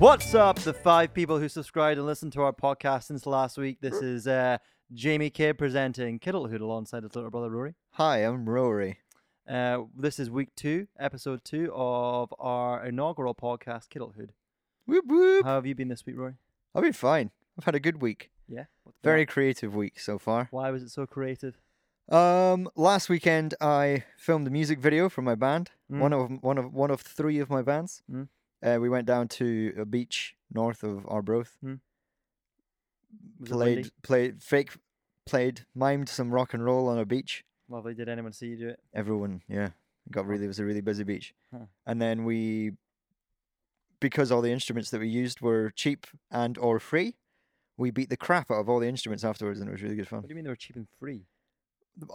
What's up, the five people who subscribed and listened to our podcast since last week? This is Jamie Kidd presenting Kittlehood alongside his little brother Rory. Hi, I'm Rory. This is week two, episode two of our inaugural podcast, Kittlehood. Whoop, whoop. How have you been this week, Rory? I've been fine. I've had a good week. Yeah? Very creative week so far. Why was it so creative? Last weekend I filmed a music video for my band. One of three of my bands. We went down to a beach north of Arbroath. Mimed some rock and roll on a beach. Lovely. Did anyone see you do it? Everyone, yeah. It was a really busy beach. Huh. And then because all the instruments that we used were cheap and or free, we beat the crap out of all the instruments afterwards, and it was really good fun. What do you mean they were cheap and free?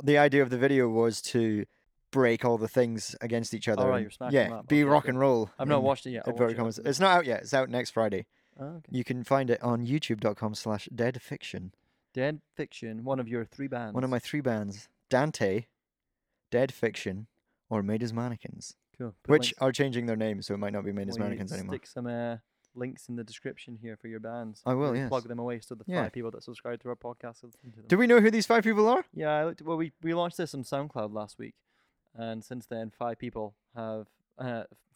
The idea of the video was to break all the things against each other. Oh, right, you're smacking them up. Be rock and roll. I've not watched it yet. It's not out yet. It's out next Friday. Oh, okay. You can find it on youtube.com/Dead Fiction. Dead Fiction, one of your three bands. One of my three bands. Dante, Dead Fiction, or Made as Mannequins. Cool. Which are changing their name, so it might not be Made as Mannequins anymore. Stick some links in the description here for your bands. I will, yes. Plug them away so the five people that subscribe to our podcast will listen to them. Do we know who these five people are? Yeah, I looked. Well, we launched this on SoundCloud last week, and since then, five people have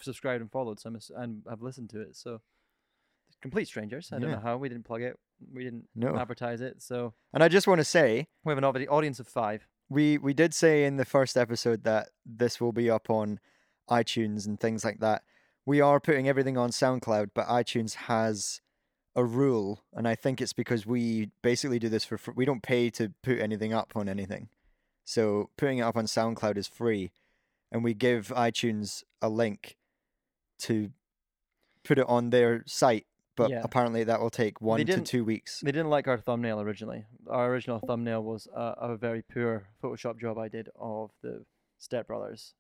subscribed and followed some and have listened to it. So, complete strangers. I don't know how. We didn't plug it. We didn't advertise it. So, and I just want to say, we have an audience of five. We did say in the first episode that this will be up on iTunes and things like that. We are putting everything on SoundCloud, but iTunes has a rule, and I think it's because we basically do this for free. We don't pay to put anything up on anything. So putting it up on SoundCloud is free, and we give iTunes a link to put it on their site, but apparently that will take 1 to 2 weeks. They didn't like our thumbnail originally. Our original thumbnail was a very poor Photoshop job I did of the Step Brothers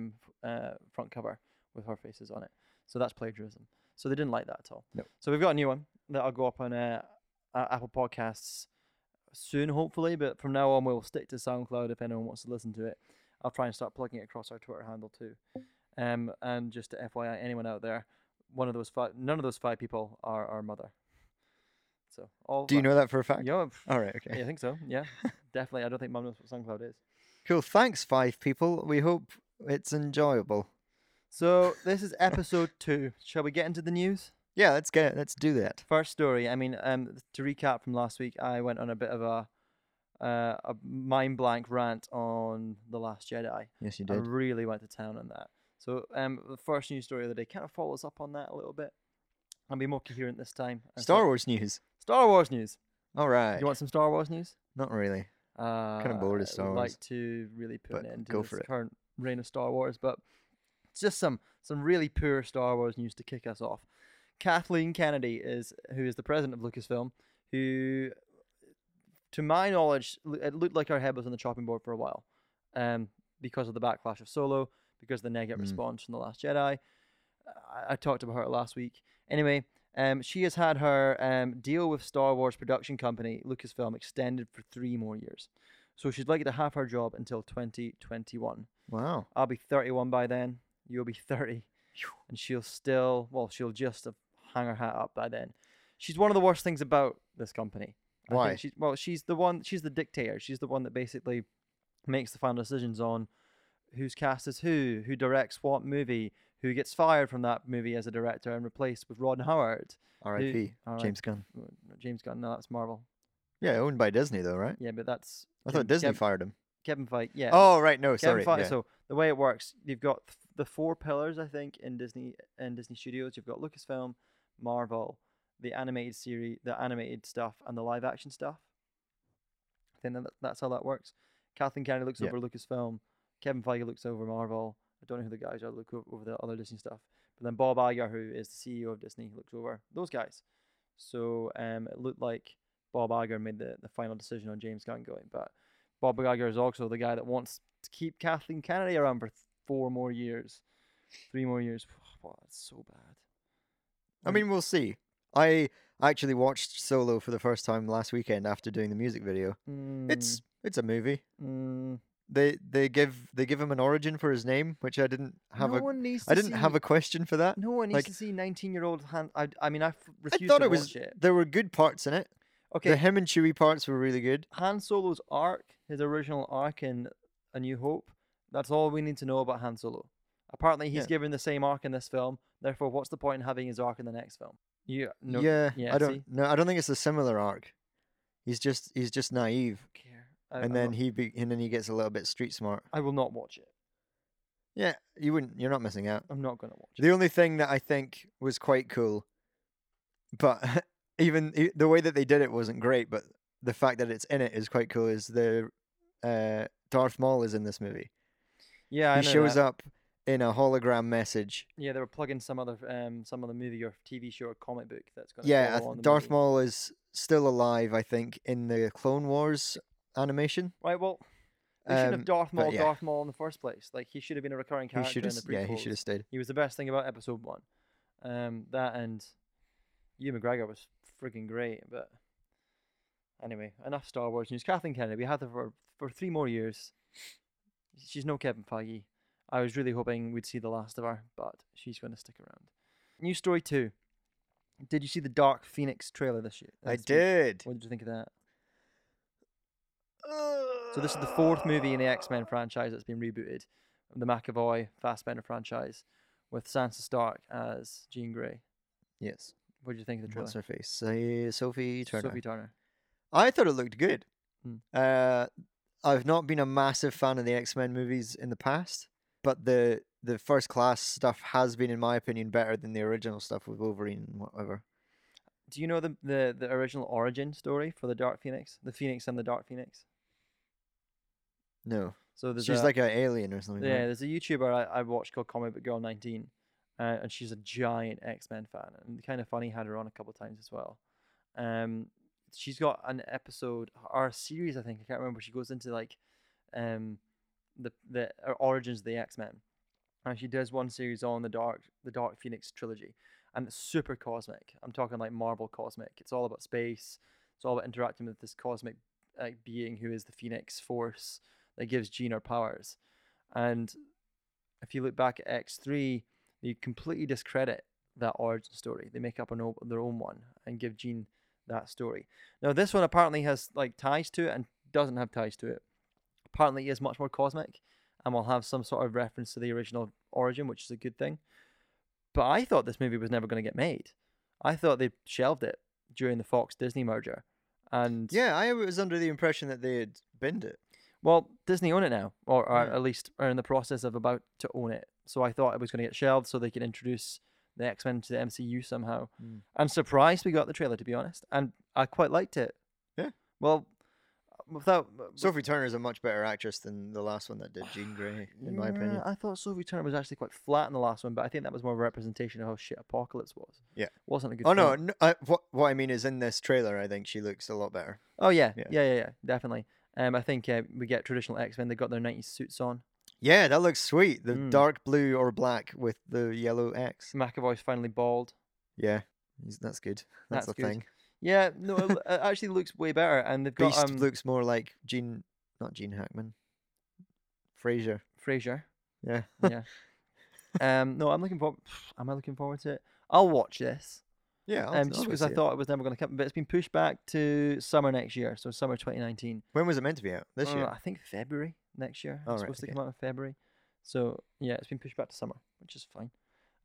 front cover with our faces on it. So that's plagiarism. So they didn't like that at all. Nope. So we've got a new one that'll go up on Apple Podcasts soon, hopefully, but from now on we'll stick to SoundCloud if anyone wants to listen to it. I'll try and start plugging it across our Twitter handle too. And just to FYI, anyone out there, none of those five people are our mother. So do you know that for a fact? Yeah. All right. Okay. Yeah, I think so. Yeah, definitely. I don't think Mum knows what SoundCloud is. Cool. Thanks, five people. We hope it's enjoyable. So this is episode two. Shall we get into the news? Yeah, let's do that. First story. I mean, to recap from last week, I went on a bit of a mind blank rant on The Last Jedi. Yes, you did. I really went to town on that. So the first news story of the day kind of follows up on that a little bit. I'll be more coherent this time. Star Wars news. All right. You want some Star Wars news? Not really. Kind of bored of Star Wars. I'd like to really put an end to the current reign of Star Wars, but it's just some really poor Star Wars news to kick us off. Kathleen Kennedy, who is the president of Lucasfilm, who, to my knowledge, it looked like her head was on the chopping board for a while because of the backlash of Solo, because of the negative response from The Last Jedi. I talked about her last week. Anyway, she has had her deal with Star Wars production company, Lucasfilm, extended for 3 more years. So she's likely to have her job until 2021. Wow. I'll be 31 by then. You'll be 30. And she'll just hang her hat up by then. She's one of the worst things about this company. Why? She's the dictator. She's the one that basically makes the final decisions on who's cast as who directs what movie, who gets fired from that movie as a director and replaced with Ron Howard. R.I.P. James Gunn. James Gunn, no, that's Marvel. Yeah, owned by Disney though, right? Yeah, but that's... I thought Disney fired him. Kevin Feige, yeah. Oh, right, no, sorry. Kevin Feige, yeah. So the way it works, you've got the 4 pillars, I think, in Disney Studios. You've got Lucasfilm, Marvel, the animated series, the animated stuff, and the live action stuff. I think that's how that works. Kathleen Kennedy looks over Lucasfilm. Kevin Feige looks over Marvel. I don't know who the guys are that look over the other Disney stuff. But then Bob Iger, who is the CEO of Disney, looks over those guys. So it looked like Bob Iger made the final decision on James Gunn going. But Bob Iger is also the guy that wants to keep Kathleen Kennedy around for 4 more years. 3 more years. Wow, that's so bad. I mean, we'll see. I actually watched Solo for the first time last weekend after doing the music video. It's a movie. They give him an origin for his name, which I didn't have. I didn't have a question for that. No one needs to see 19-year-old Han. I mean, I refused to watch it. There were good parts in it. Okay, the him and Chewie parts were really good. Han Solo's arc, his original arc in A New Hope. That's all we need to know about Han Solo. Apparently, he's given the same arc in this film. Therefore, what's the point in having his arc in the next film? I don't think it's a similar arc. He's just naive. And then he gets a little bit street smart. I will not watch it. Yeah, you wouldn't. You're not missing out. I'm not going to watch it. The only thing that I think was quite cool, but even the way that they did it wasn't great, but the fact that it's in it is quite cool, is the Darth Maul is in this movie. Yeah, I know. He shows up in a hologram message. Yeah, they were plugging some other movie or TV show or comic book that's going to follow on the Darth movie. Maul is still alive, I think, in the Clone Wars animation. Right, well, they shouldn't have Darth Maul in the first place. Like, he should have been a recurring character in the prequels. Yeah, he should have stayed. He was the best thing about episode 1. That and Ewan McGregor was freaking great, but anyway, enough Star Wars news. Kathleen Kennedy, we had her for 3 more years. She's no Kevin Feige. I was really hoping we'd see the last of her, but she's going to stick around. News story 2. Did you see the Dark Phoenix trailer this year? I did. What did you think of that? So this is the 4th movie in the X-Men franchise that's been rebooted, the McAvoy Fassbender franchise, with Sansa Stark as Jean Grey. Yes. What did you think of the trailer? What's her face? Sophie Turner. Sophie Turner. I thought it looked good. I've not been a massive fan of the X-Men movies in the past, but the first class stuff has been, in my opinion, better than the original stuff with Wolverine and whatever. Do you know the original origin story for the Dark Phoenix? The Phoenix and the Dark Phoenix? No. So she's like an alien or something. Yeah, right? There's a YouTuber I watched called Comic Book Girl 19, and she's a giant X-Men fan. And kind of funny, had her on a couple of times as well. She's got an episode or a series, I think, I can't remember. She goes into like the origins of the X-Men, and she does one series on the Dark Phoenix trilogy, and it's super cosmic. I'm talking like Marvel cosmic. It's all about space. It's all about interacting with this cosmic being who is the Phoenix Force that gives Jean her powers. And if you look back at X3, they completely discredit that origin story. They make up their own one and give Jean that story. Now this one apparently has like ties to it and doesn't have ties to it. Apparently it is much more cosmic and will have some sort of reference to the original origin, which is a good thing. But I thought this movie was never going to get made. I thought they shelved it during the Fox-Disney merger. And yeah, I was under the impression that they had binned it. Well, Disney own it now, or at least are in the process of about to own it. So I thought it was going to get shelved so they could introduce the X-Men to the MCU somehow. Mm. I'm surprised we got the trailer, to be honest. And I quite liked it. Yeah. Well, Sophie Turner is a much better actress than the last one that did Jean Grey, in my opinion. I thought Sophie Turner was actually quite flat in the last one, but I think that was more of a representation of how shit Apocalypse was. Yeah. Wasn't a good film. No. What I mean is in this trailer, I think she looks a lot better. Oh, yeah. Yeah. Definitely. I think we get traditional X-Men. They got their 90s suits on. Yeah, that looks sweet. The dark blue or black with the yellow X. McAvoy's finally bald. Yeah. That's good. That's the thing. Yeah, no, it actually looks way better. And they've Beast got, looks more like Gene, not Gene Hackman, Fraser. Yeah. No, am I looking forward to it? I'll watch this. Yeah, just because I thought it was never going to come, but it's been pushed back to summer next year, so summer 2019. When was it meant to be out? This year? I think February next year. It's supposed to come out in February. So yeah, it's been pushed back to summer, which is fine.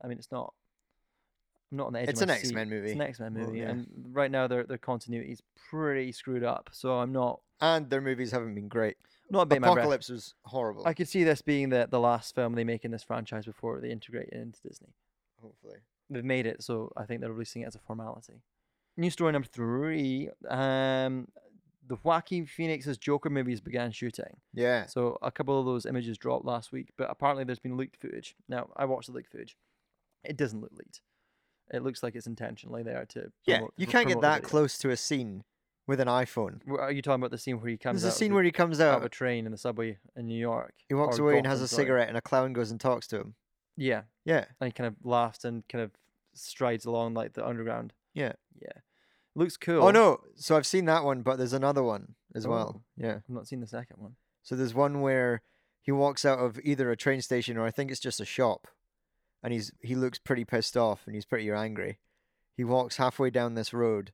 I mean, I'm not on the edge of my seat. It's an X-Men movie. It's an X-Men movie, and right now their continuity is pretty screwed up, so I'm not... And their movies haven't been great. Not been my breath. Apocalypse was horrible. I could see this being the last film they make in this franchise before they integrate it into Disney. Hopefully. They've made it, so I think they're releasing it as a formality. News story number 3. The Joaquin Phoenix's Joker movies began shooting. Yeah. So a couple of those images dropped last week, but apparently there's been leaked footage. Now, I watched the leaked footage. It doesn't look leaked. It looks like it's intentionally there to... Yeah, you can't get that close to a scene with an iPhone. Are you talking about the scene where he comes out? There's a scene where he comes out of a train in the subway in New York. He walks away and has a cigarette and a clown goes and talks to him. Yeah. Yeah. And he kind of laughs and kind of strides along like the underground. Yeah. Yeah. Looks cool. Oh, no. So I've seen that one, but there's another one as well. Yeah. I've not seen the second one. So there's one where he walks out of either a train station or I think it's just a shop, and he looks pretty pissed off and he's pretty angry. He walks halfway down this road,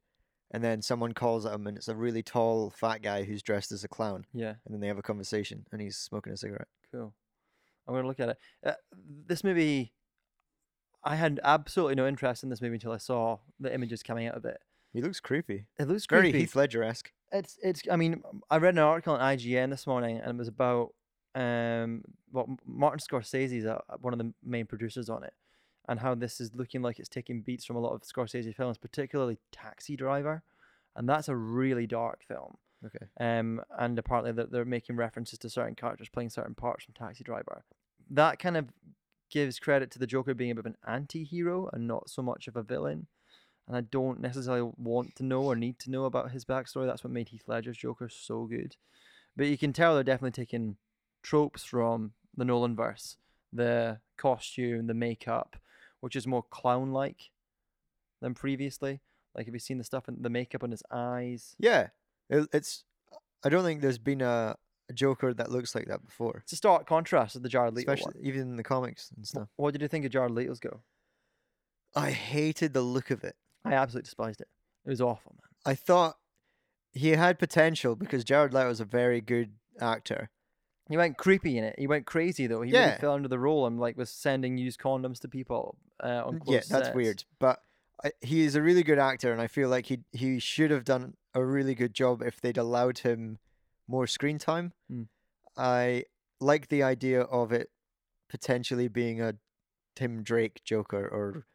and then someone calls at him, and it's a really tall, fat guy who's dressed as a clown. Yeah. And then they have a conversation, and he's smoking a cigarette. Cool. I'm going to look at it. This movie, I had absolutely no interest in this movie until I saw the images coming out of it. He looks creepy. It looks creepy. Very Heath Ledger-esque. It's. I mean, I read an article on IGN this morning, and it was about Martin Scorsese's one of the main producers on it, and how this is looking like it's taking beats from a lot of Scorsese films, particularly Taxi Driver, and that's a really dark film. Okay. And apparently they're making references to certain characters playing certain parts from Taxi Driver. That kind of gives credit to the Joker being a bit of an anti-hero and not so much of a villain. And I don't necessarily want to know or need to know about his backstory. That's what made Heath Ledger's Joker so good. But you can tell they're definitely taking tropes from the Nolanverse, the costume, the makeup, which is more clown-like than previously. Like, have you seen the stuff in the makeup on his eyes? Yeah. It's. I don't think there's been a Joker that looks like that before. It's a stark contrast to the Jared Leto one. Even in the comics and stuff. What did you think of Jared Leto's go? I hated the look of it. I absolutely despised it. It was awful, man. I thought he had potential because Jared Leto is a very good actor. He went creepy in it. He went crazy, though. He really fell under the role and like was sending used condoms to people on close sets. Yeah, that's weird. But he is a really good actor, and I feel like he should have done a really good job if they'd allowed him more screen time. Mm. I like the idea of it potentially being a Tim Drake Joker or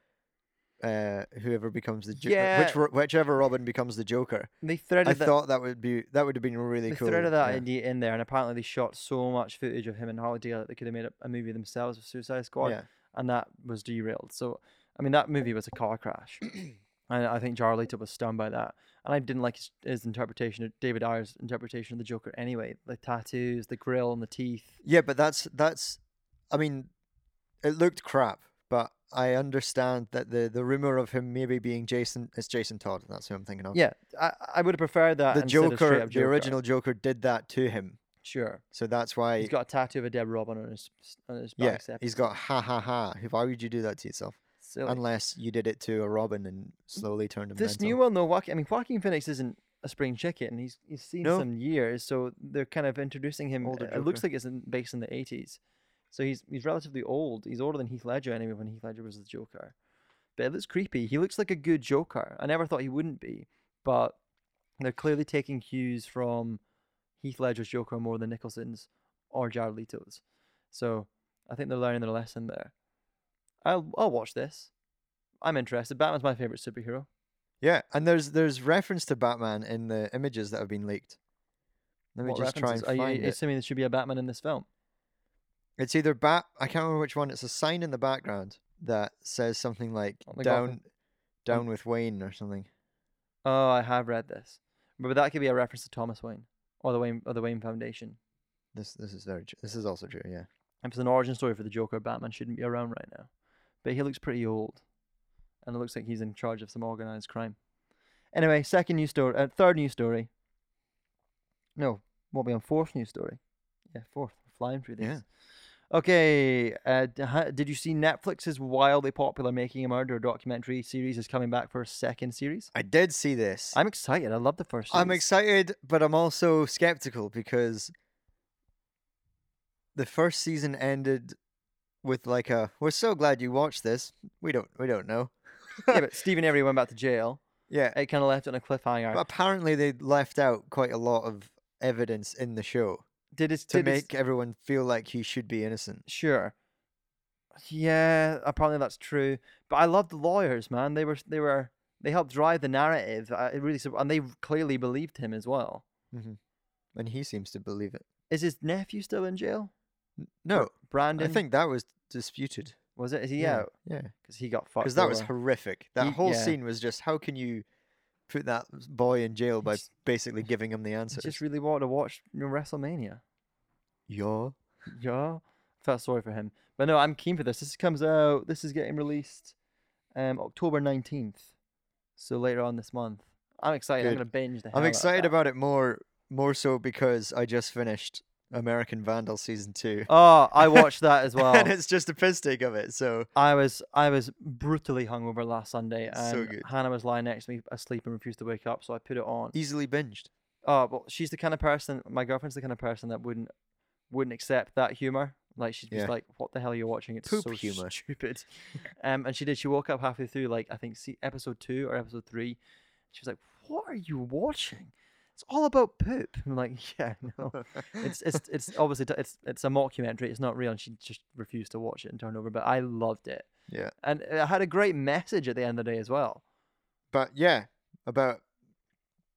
whoever becomes the Joker, whichever Robin becomes the Joker. I thought that would have been really cool. They threaded that idea in there, and apparently they shot so much footage of him and Holiday that they could have made a movie themselves of Suicide Squad, and that was derailed. So, I mean, that movie was a car crash, and I think Jared Leto was stunned by that. And I didn't like his interpretation of David Ayer's interpretation of the Joker anyway. The tattoos, the grill, and the teeth. Yeah, but that's. I mean, it looked crap, but I understand that the rumor of him maybe being Jason is Jason Todd. That's who I'm thinking of. Yeah, I would have preferred that. The original Joker did that to him. Sure. So that's why he's got a tattoo of a dead Robin on his back. Yeah, he's got ha ha ha. Why would you do that to yourself? Silly. Unless you did it to a Robin and slowly turned him. This new one though, Joaquin Phoenix isn't a spring chicken. He's seen some years, so they're kind of introducing him. Older Joker. It looks like it's based in the 80s. So he's relatively old. He's older than Heath Ledger anyway when Heath Ledger was the Joker. But it looks creepy. He looks like a good Joker. I never thought he wouldn't be. But they're clearly taking cues from Heath Ledger's Joker more than Nicholson's or Jared Leto's. So I think they're learning their lesson there. I'll watch this. I'm interested. Batman's my favorite superhero. Yeah, and there's reference to Batman in the images that have been leaked. Let me just try and find it. Are you assuming there should be a Batman in this film? It's either I can't remember which one. It's a sign in the background that says something like down with Wayne or something. Oh, I have read this. But that could be a reference to Thomas Wayne or the Wayne Foundation. This is very true. This is also true, yeah. If it's an origin story for the Joker, Batman shouldn't be around right now. But he looks pretty old. And it looks like he's in charge of some organized crime. Anyway, third news story. No, won't be on fourth news story. Yeah, fourth. We're flying through these. Yeah. Okay, did you see Netflix's wildly popular Making a Murderer documentary series is coming back for a second series? I did see this. I'm excited. I love the first series. I'm excited, but I'm also skeptical because the first season ended with like a, we're so glad you watched this. We don't know. Yeah, but Stephen Avery went back to jail. Yeah. It kind of left it on a cliffhanger. But apparently they left out quite a lot of evidence in the show. To make everyone feel like he should be innocent. Sure. Yeah, apparently that's true. But I love the lawyers, man. They helped drive the narrative. And they clearly believed him as well. Mm-hmm. And he seems to believe it. Is his nephew still in jail? No, Brandon. I think that was disputed. Was it? Is he out? Yeah, because he got fucked. Because that was horrific. That whole scene was just how can you put that boy in jail by basically giving him the answers. I just really wanted to watch WrestleMania. Yeah. Felt sorry for him. But no, I'm keen for this. This comes out. This is getting released October 19th. So later on this month. I'm excited. Good. I'm going to binge the hell out of that. I'm excited about it more so because I just finished American Vandal season 2. Oh, I watched that as well. And it's just a piss take of it. So I was brutally hungover last Sunday, and so good. Hannah was lying next to me asleep and refused to wake up, so I put it on. Easily binged. Oh, well, she's the kind of person, my girlfriend's the kind of person that wouldn't accept that humor. Like, she'd be like, what the hell are you watching? It's poop so humor. Stupid. And she did. She woke up halfway through, like, I think episode 2 or episode 3. She was like, what are you watching? It's all about poop. I'm like, yeah, no. It's obviously it's a mockumentary. It's not real, and she just refused to watch it and turn over. But I loved it. Yeah, and it had a great message at the end of the day as well. But yeah, about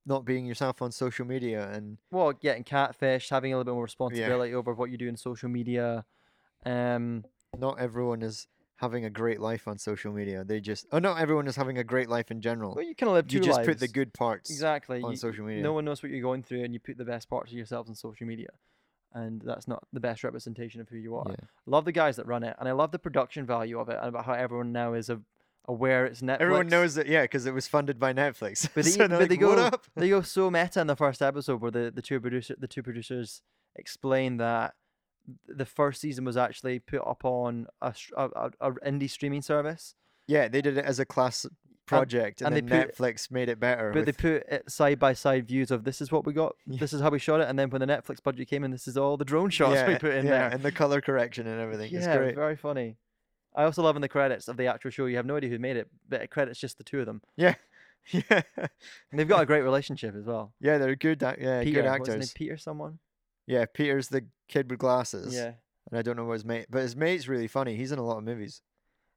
not being yourself on social media and getting catfished, having a little bit more responsibility over what you do in social media. Not everyone is having a great life on social media. Not everyone is having a great life in general. Well, you kind of live two lives. You just put the good parts on social media. No one knows what you're going through, and you put the best parts of yourselves on social media. And that's not the best representation of who you are. Yeah. I love the guys that run it, and I love the production value of it, and about how everyone now is aware it's Netflix. Everyone knows that, yeah, because it was funded by Netflix. But they, so but like, they go so meta in the first episode where the two producers explain that the first season was actually put up on a indie streaming service. Yeah, they did it as a class project, and then Netflix made it better. But they put it side-by-side views of, this is what we got, this is how we shot it, and then when the Netflix budget came in, this is all the drone shots we put in there. Yeah, and the colour correction and everything. It's great. Very funny. I also love in the credits of the actual show, you have no idea who made it, but it credits just the two of them. Yeah. Yeah. And they've got a great relationship as well. Yeah, they're good, Peter, good actors. Wasn't it Peter someone? Yeah, Peter's the kid with glasses. Yeah. And I don't know what his mate... But his mate's really funny. He's in a lot of movies.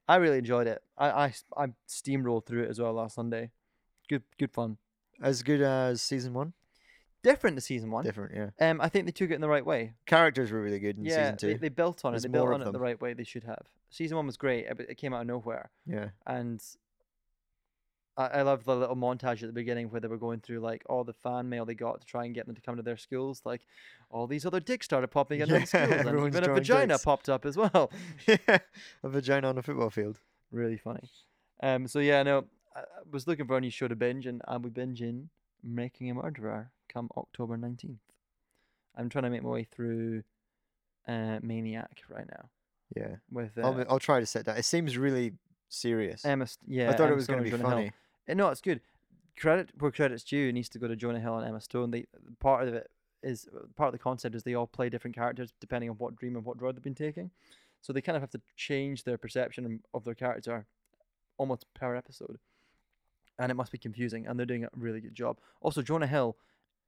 I really enjoyed it. I steamrolled through it as well last Sunday. Good fun. As good as season 1? Different to season 1. Different, yeah. I think they took it in the right way. Characters were really good in season 2. They built on it. They built on it the right way they should have. Season 1 was great. It came out of nowhere. Yeah. And... I loved the little montage at the beginning where they were going through like all the fan mail they got to try and get them to come to their schools. Like all these other dicks started popping into the schools, and even a vagina popped up as well. Yeah, a vagina on a football field. Really funny. So yeah, no, I was looking for a new show to binge, and I'll be binging Making a Murderer come October 19th. I'm trying to make my way through Maniac right now. Yeah, with I'll try to set that. It seems really serious. I thought it was going to be funny. No, it's good. Credit where credit's due needs to go to Jonah Hill and Emma Stone. Part of the concept is they all play different characters depending on what dream and what drug they've been taking. So they kind of have to change their perception of their character almost per episode. And it must be confusing, and they're doing a really good job. Also, Jonah Hill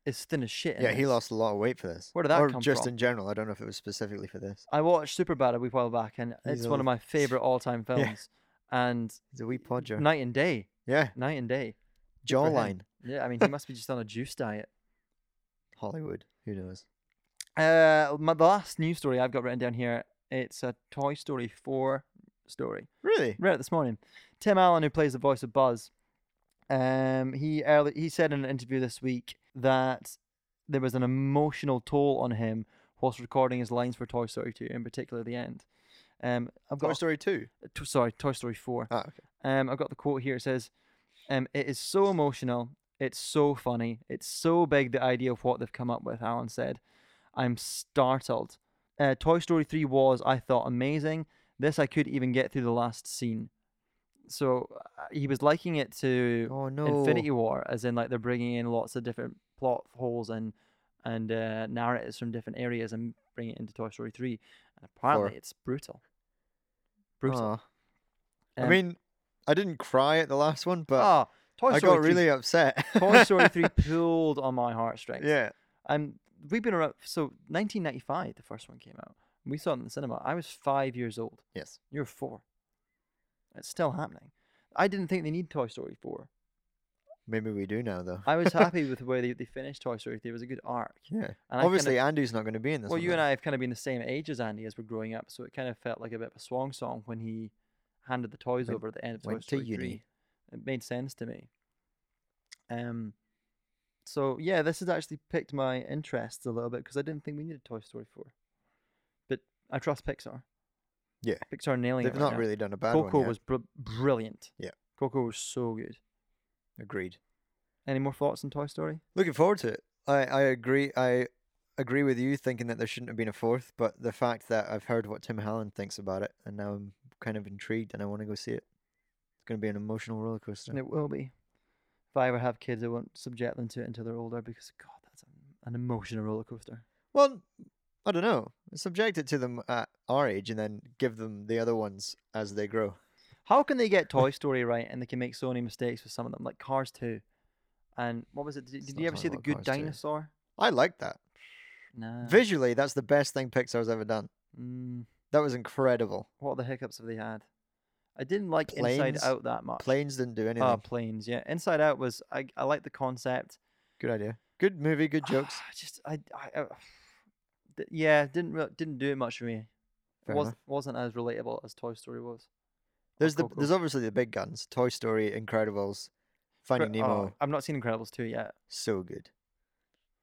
is thin as shit. Yeah, he lost a lot of weight for this. Where did that come from? Or just in general. I don't know if it was specifically for this. I watched Superbad a wee while back, and it's one of my favorite all-time films. Yeah. And he's a wee podger. Night and day. Yeah. Night and day. Jawline. Yeah, I mean, he must be just on a juice diet. Hollywood. Who knows? The last news story I've got written down here, it's a Toy Story 4 story. Really? Read it this morning. Tim Allen, who plays the voice of Buzz, he said in an interview this week that there was an emotional toll on him whilst recording his lines for Toy Story 2, in particular the end. Toy Story 4. Ah, okay. I've got the quote here. It says, "It is so emotional. It's so funny. It's so big. The idea of what they've come up with," Alan said. "I'm startled. Toy Story 3 was, I thought, amazing. This I could even get through the last scene." So he was liking it to Infinity War, as in like they're bringing in lots of different plot holes and narratives from different areas and bring it into Toy Story 3. And apparently it's brutal. Brutal. I mean, I didn't cry at the last one, but I got really upset. Toy Story 3 pulled on my heartstrings. Yeah. We've been around... So, 1995, the first one came out. We saw it in the cinema. I was 5 years old. Yes. You're 4. It's still happening. I didn't think they need Toy Story 4. Maybe we do now, though. I was happy with the way they finished Toy Story 3. It was a good arc. Yeah. And obviously, Andy's not going to be in this one. Well, you and I have kind of been the same age as Andy as we're growing up, so it kind of felt like a bit of a swan song when he handed the toys over at the end of Toy Story 3. It made sense to me. So, yeah, this has actually piqued my interests a little bit because I didn't think we needed Toy Story 4. But I trust Pixar. Yeah. Pixar nailing it. They've not really done a bad one. Coco was brilliant. Yeah. Coco was so good. Agreed. Any more thoughts on Toy Story? Looking forward to it. I agree. I agree with you thinking that there shouldn't have been a fourth, but the fact that I've heard what Tim Hallen thinks about it, and now I'm kind of intrigued and I want to go see it. It's going to be an emotional roller coaster. And it will be. If I ever have kids, I won't subject them to it until they're older, because God, that's an emotional roller coaster. Well, I don't know. Subject it to them at our age and then give them the other ones as they grow. How can they get Toy Story right and they can make so many mistakes with some of them, like Cars 2? And what was it? Did you ever see The Good Dinosaur? I liked that. Nah. Visually, that's the best thing Pixar's ever done. That was incredible. What are the hiccups have they had? I didn't like Planes. Inside Out that much. Planes didn't do anything. Oh, Planes, yeah. Inside Out was, I liked the concept. Good idea. Good movie, good jokes. Didn't do it much for me. Wasn't as relatable as Toy Story was. There's obviously the big guns. Toy Story, Incredibles, Finding Nemo. I've not seen Incredibles 2 yet. So good.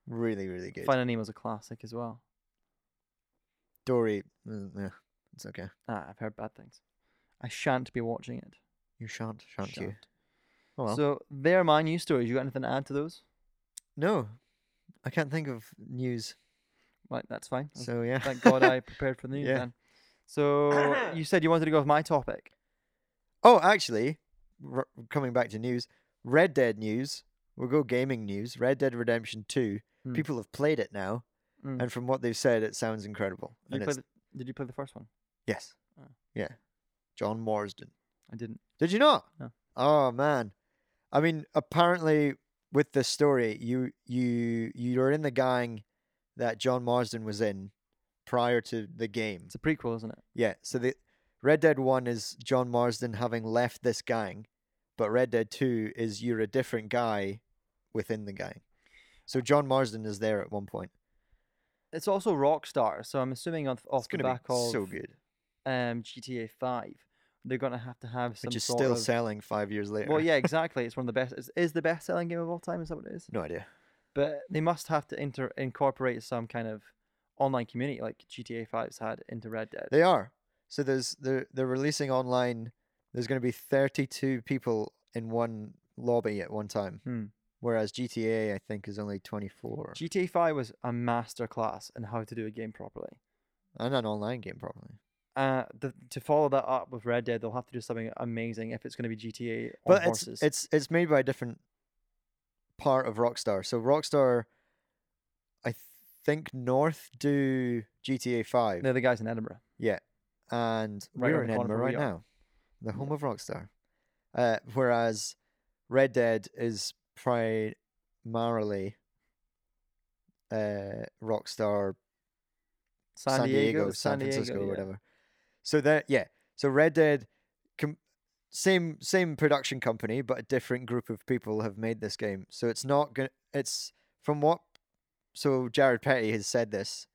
Really, really good. Finding Nemo's a classic as well. Dory, yeah, it's okay. I've heard bad things. I shan't be watching it. You shan't, you? Oh, well. So, they're my news stories. You got anything to add to those? No. I can't think of news. Right, that's fine. So, yeah. Thank God I prepared for the news then. So, you said you wanted to go with my topic. Oh, actually, coming back to news, Red Dead news. We'll go gaming news. Red Dead Redemption 2. People have played it now. And from what they've said, it sounds incredible. Did you play the first one? Yes. Oh. Yeah. John Marsden. I didn't. Did you not? No. Oh, man. I mean, apparently, with this story, you're in the gang that John Marsden was in prior to the game. It's a prequel, isn't it? Yeah. So the Red Dead 1 is John Marsden having left this gang, but Red Dead 2 is you're a different guy within the gang. So John Marsden is there at one point. It's also Rockstar, so I'm assuming off the back of so good. GTA 5, they're going to have some sort of... Which is still selling 5 years later. Well, yeah, exactly. It's one of the best... Is the best-selling game of all time? Is that what it is? No idea. But they must have to incorporate some kind of online community like GTA 5's had into Red Dead. They are. So they're releasing online... There's going to be 32 people in one lobby at one time. Whereas GTA, I think, is only 24. GTA 5 was a masterclass in how to do a game properly. And an online game properly. To follow that up with Red Dead, they'll have to do something amazing if it's going to be GTA on horses. But it's made by a different part of Rockstar. So Rockstar, I think North do GTA 5. They're the guys in Edinburgh. Yeah. And we're in Edinburgh right now. The home of Rockstar. Whereas Red Dead is... primarily Rockstar San Francisco, or whatever. Yeah. So that so Red Dead, same production company, but a different group of people have made this game. So it's not gonna. It's from what. So Jared Petty has said this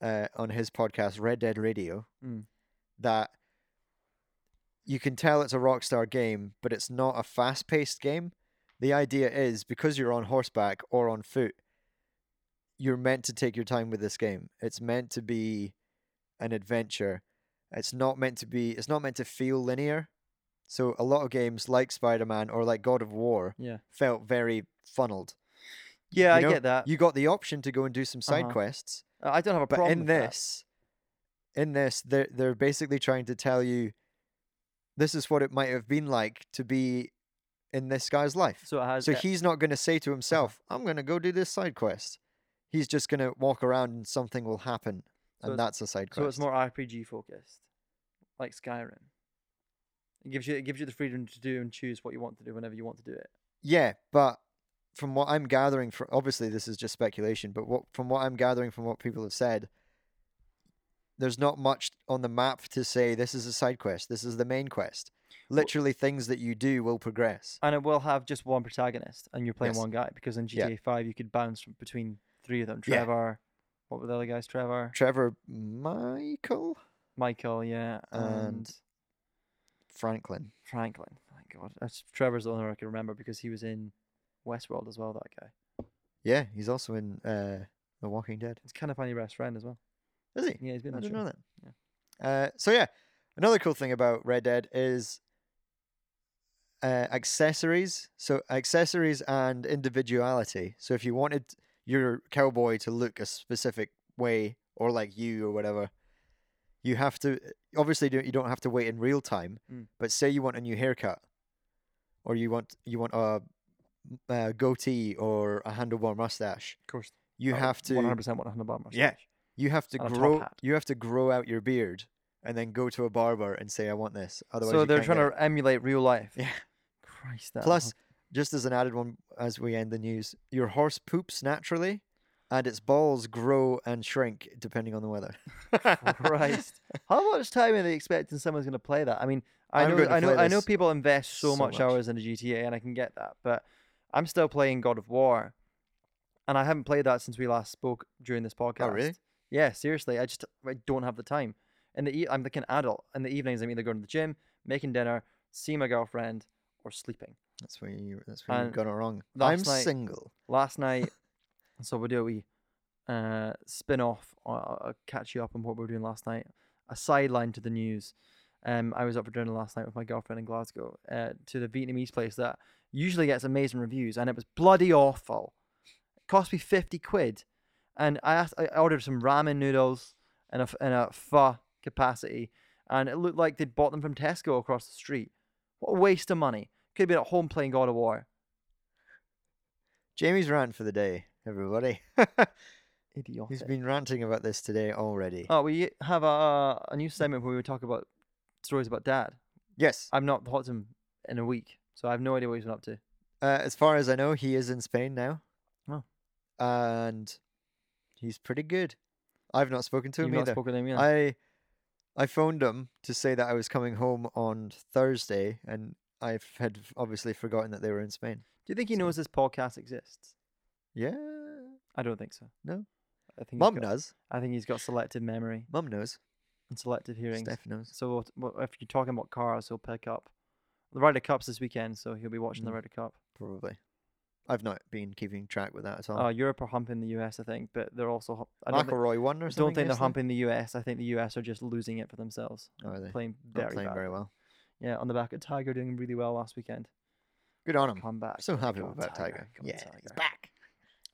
on his podcast, Red Dead Radio, that you can tell it's a Rockstar game, but it's not a fast-paced game. The idea is, because you're on horseback or on foot, you're meant to take your time with this game. It's meant to be an adventure. It's not meant to feel linear. So a lot of games like Spider-Man or like God of War felt very funneled. Yeah, I get that. You got the option to go and do some side quests. I don't have a problem with this, that. In this, they're basically trying to tell you, this is what it might have been like to be in this guy's life. So he's not going to say to himself, I'm going to go do this side quest. He's just going to walk around and something will happen. And that's a side quest. So it's more RPG focused, like Skyrim. It gives you the freedom to do and choose what you want to do whenever you want to do it. Yeah, but from what I'm gathering, obviously this is just speculation, but from what I'm gathering from what people have said, there's not much on the map to say this is a side quest, this is the main quest. Literally, things that you do will progress. And it will have just one protagonist, and you're playing one guy, because in GTA 5, you could bounce between three of them. Trevor, what were the other guys? Trevor, Michael, yeah. And Franklin, thank God. Trevor's the only one I can remember, because he was in Westworld as well, that guy. Yeah, he's also in The Walking Dead. He's kind of funny best friend as well. Is he? Yeah, he's been on the show. I didn't know that. Yeah. Another cool thing about Red Dead is accessories. So accessories and individuality. So if you wanted your cowboy to look a specific way, or like you or whatever. You have to, obviously you don't have to wait in real time, but say you want a new haircut, or you want a goatee or a handlebar mustache. Of course. You have to 100% want a handlebar mustache. Yeah. You have to grow. You have to grow out your beard and then go to a barber and say, "I want this." Otherwise, so they're trying to emulate real life. Yeah. Christ. Plus, just as an added one, as we end the news, your horse poops naturally, and its balls grow and shrink depending on the weather. Christ. How much time are they expecting someone's going to play that? I mean, I know people invest so much hours in a GTA, and I can get that, but I'm still playing God of War, and I haven't played that since we last spoke during this podcast. Oh, really? Yeah, seriously. I don't have the time. I'm like an adult. In the evenings, I'm either going to the gym, making dinner, seeing my girlfriend, or sleeping. That's where you've got it wrong. I'm single. Last night, so we'll do a wee spin-off. I'll catch you up on what we were doing last night. A sideline to the news. I was up for dinner last night with my girlfriend in Glasgow to the Vietnamese place that usually gets amazing reviews, and it was bloody awful. It cost me 50 quid. And I ordered some ramen noodles in a pho capacity, and it looked like they'd bought them from Tesco across the street. What a waste of money. Could have been at home playing God of War. Jamie's rant for the day, everybody. Idiotic. He's been ranting about this today already. Oh, we have a new segment where we talk about stories about Dad. Yes. I've not talked to him in a week, so I have no idea what he's been up to. As far as I know, he is in Spain now. Oh. And he's pretty good. I've not spoken to him either. You've not spoken to him either. I phoned him to say that I was coming home on Thursday, and I had obviously forgotten that they were in Spain. Do you think he knows this podcast exists? Yeah. I don't think so. No. I think Mum does. I think he's got selective memory. Mum knows. And selective hearing. Steph knows. So if you're talking about cars, he'll pick up. The Ryder Cup's this weekend, so he'll be watching the Ryder Cup. Probably. I've not been keeping track with that at all. Europe are humping the US, I think, but they're also... McElroy won or something? I don't think they're humping the US. I think the US are just losing it for themselves. Oh, are they? Playing very well. Yeah, on the back of Tiger doing really well last weekend. Good on him. Come back. So happy about Tiger. Come on, Tiger. He's back.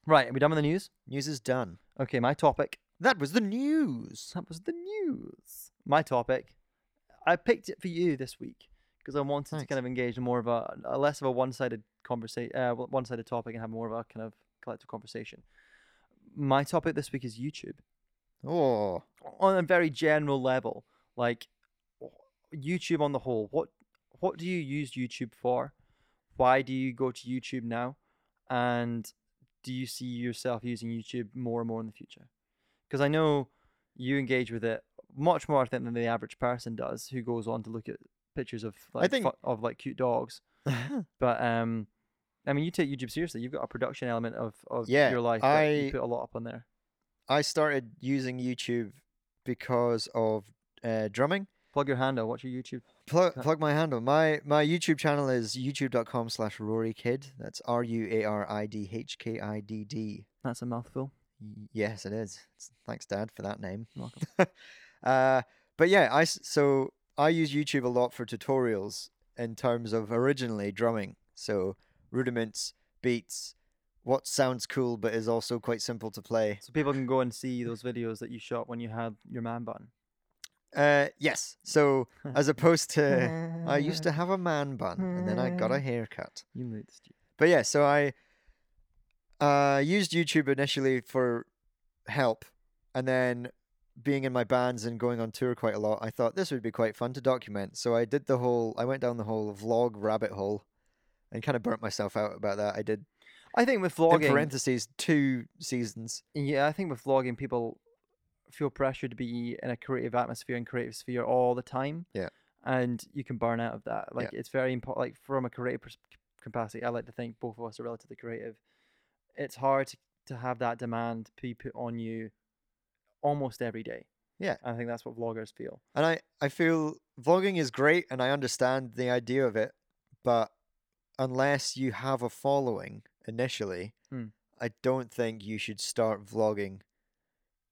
Right, are we done with the news? News is done. Okay, my topic. That was the news. My topic. I picked it for you this week because I wanted to kind of engage in more of a less of a one-sided one-sided topic and have more of a kind of collective conversation. My topic this week is YouTube. Oh, on a very general level, like YouTube on the whole. What do you use YouTube for? Why do you go to YouTube now? And do you see yourself using YouTube more and more in the future? Because I know you engage with it much more, I think, than the average person does, who goes on to look at pictures of like cute dogs. But I mean, you take YouTube seriously. You've got a production element of your life that you put a lot up on there. I started using YouTube because of drumming. Plug your handle. What's your YouTube? Plug my handle. My YouTube channel is youtube.com/RoryKidd. That's RUARIDHKIDD. That's a mouthful. Yes, it is. Thanks, Dad, for that name. You're welcome. But yeah, I use YouTube a lot for tutorials in terms of originally drumming. So rudiments, beats, what sounds cool but is also quite simple to play. So people can go and see those videos that you shot when you had your man bun. Yes. So as opposed to I used to have a man bun and then I got a haircut. You made this. But yeah, so I used YouTube initially for help, and then being in my bands and going on tour quite a lot, I thought this would be quite fun to document. So I went down the whole vlog rabbit hole and kind of burnt myself out about that. I think with vlogging... In parentheses, 2 seasons. Yeah, I think with vlogging, people feel pressured to be in a creative atmosphere and creative sphere all the time. Yeah. And you can burn out of that. Like, it's very important. Like, from a creative capacity, I like to think both of us are relatively creative. It's hard to have that demand be put on you almost every day. Yeah. I think that's what vloggers feel. And I feel vlogging is great, and I understand the idea of it, but unless you have a following initially, I don't think you should start vlogging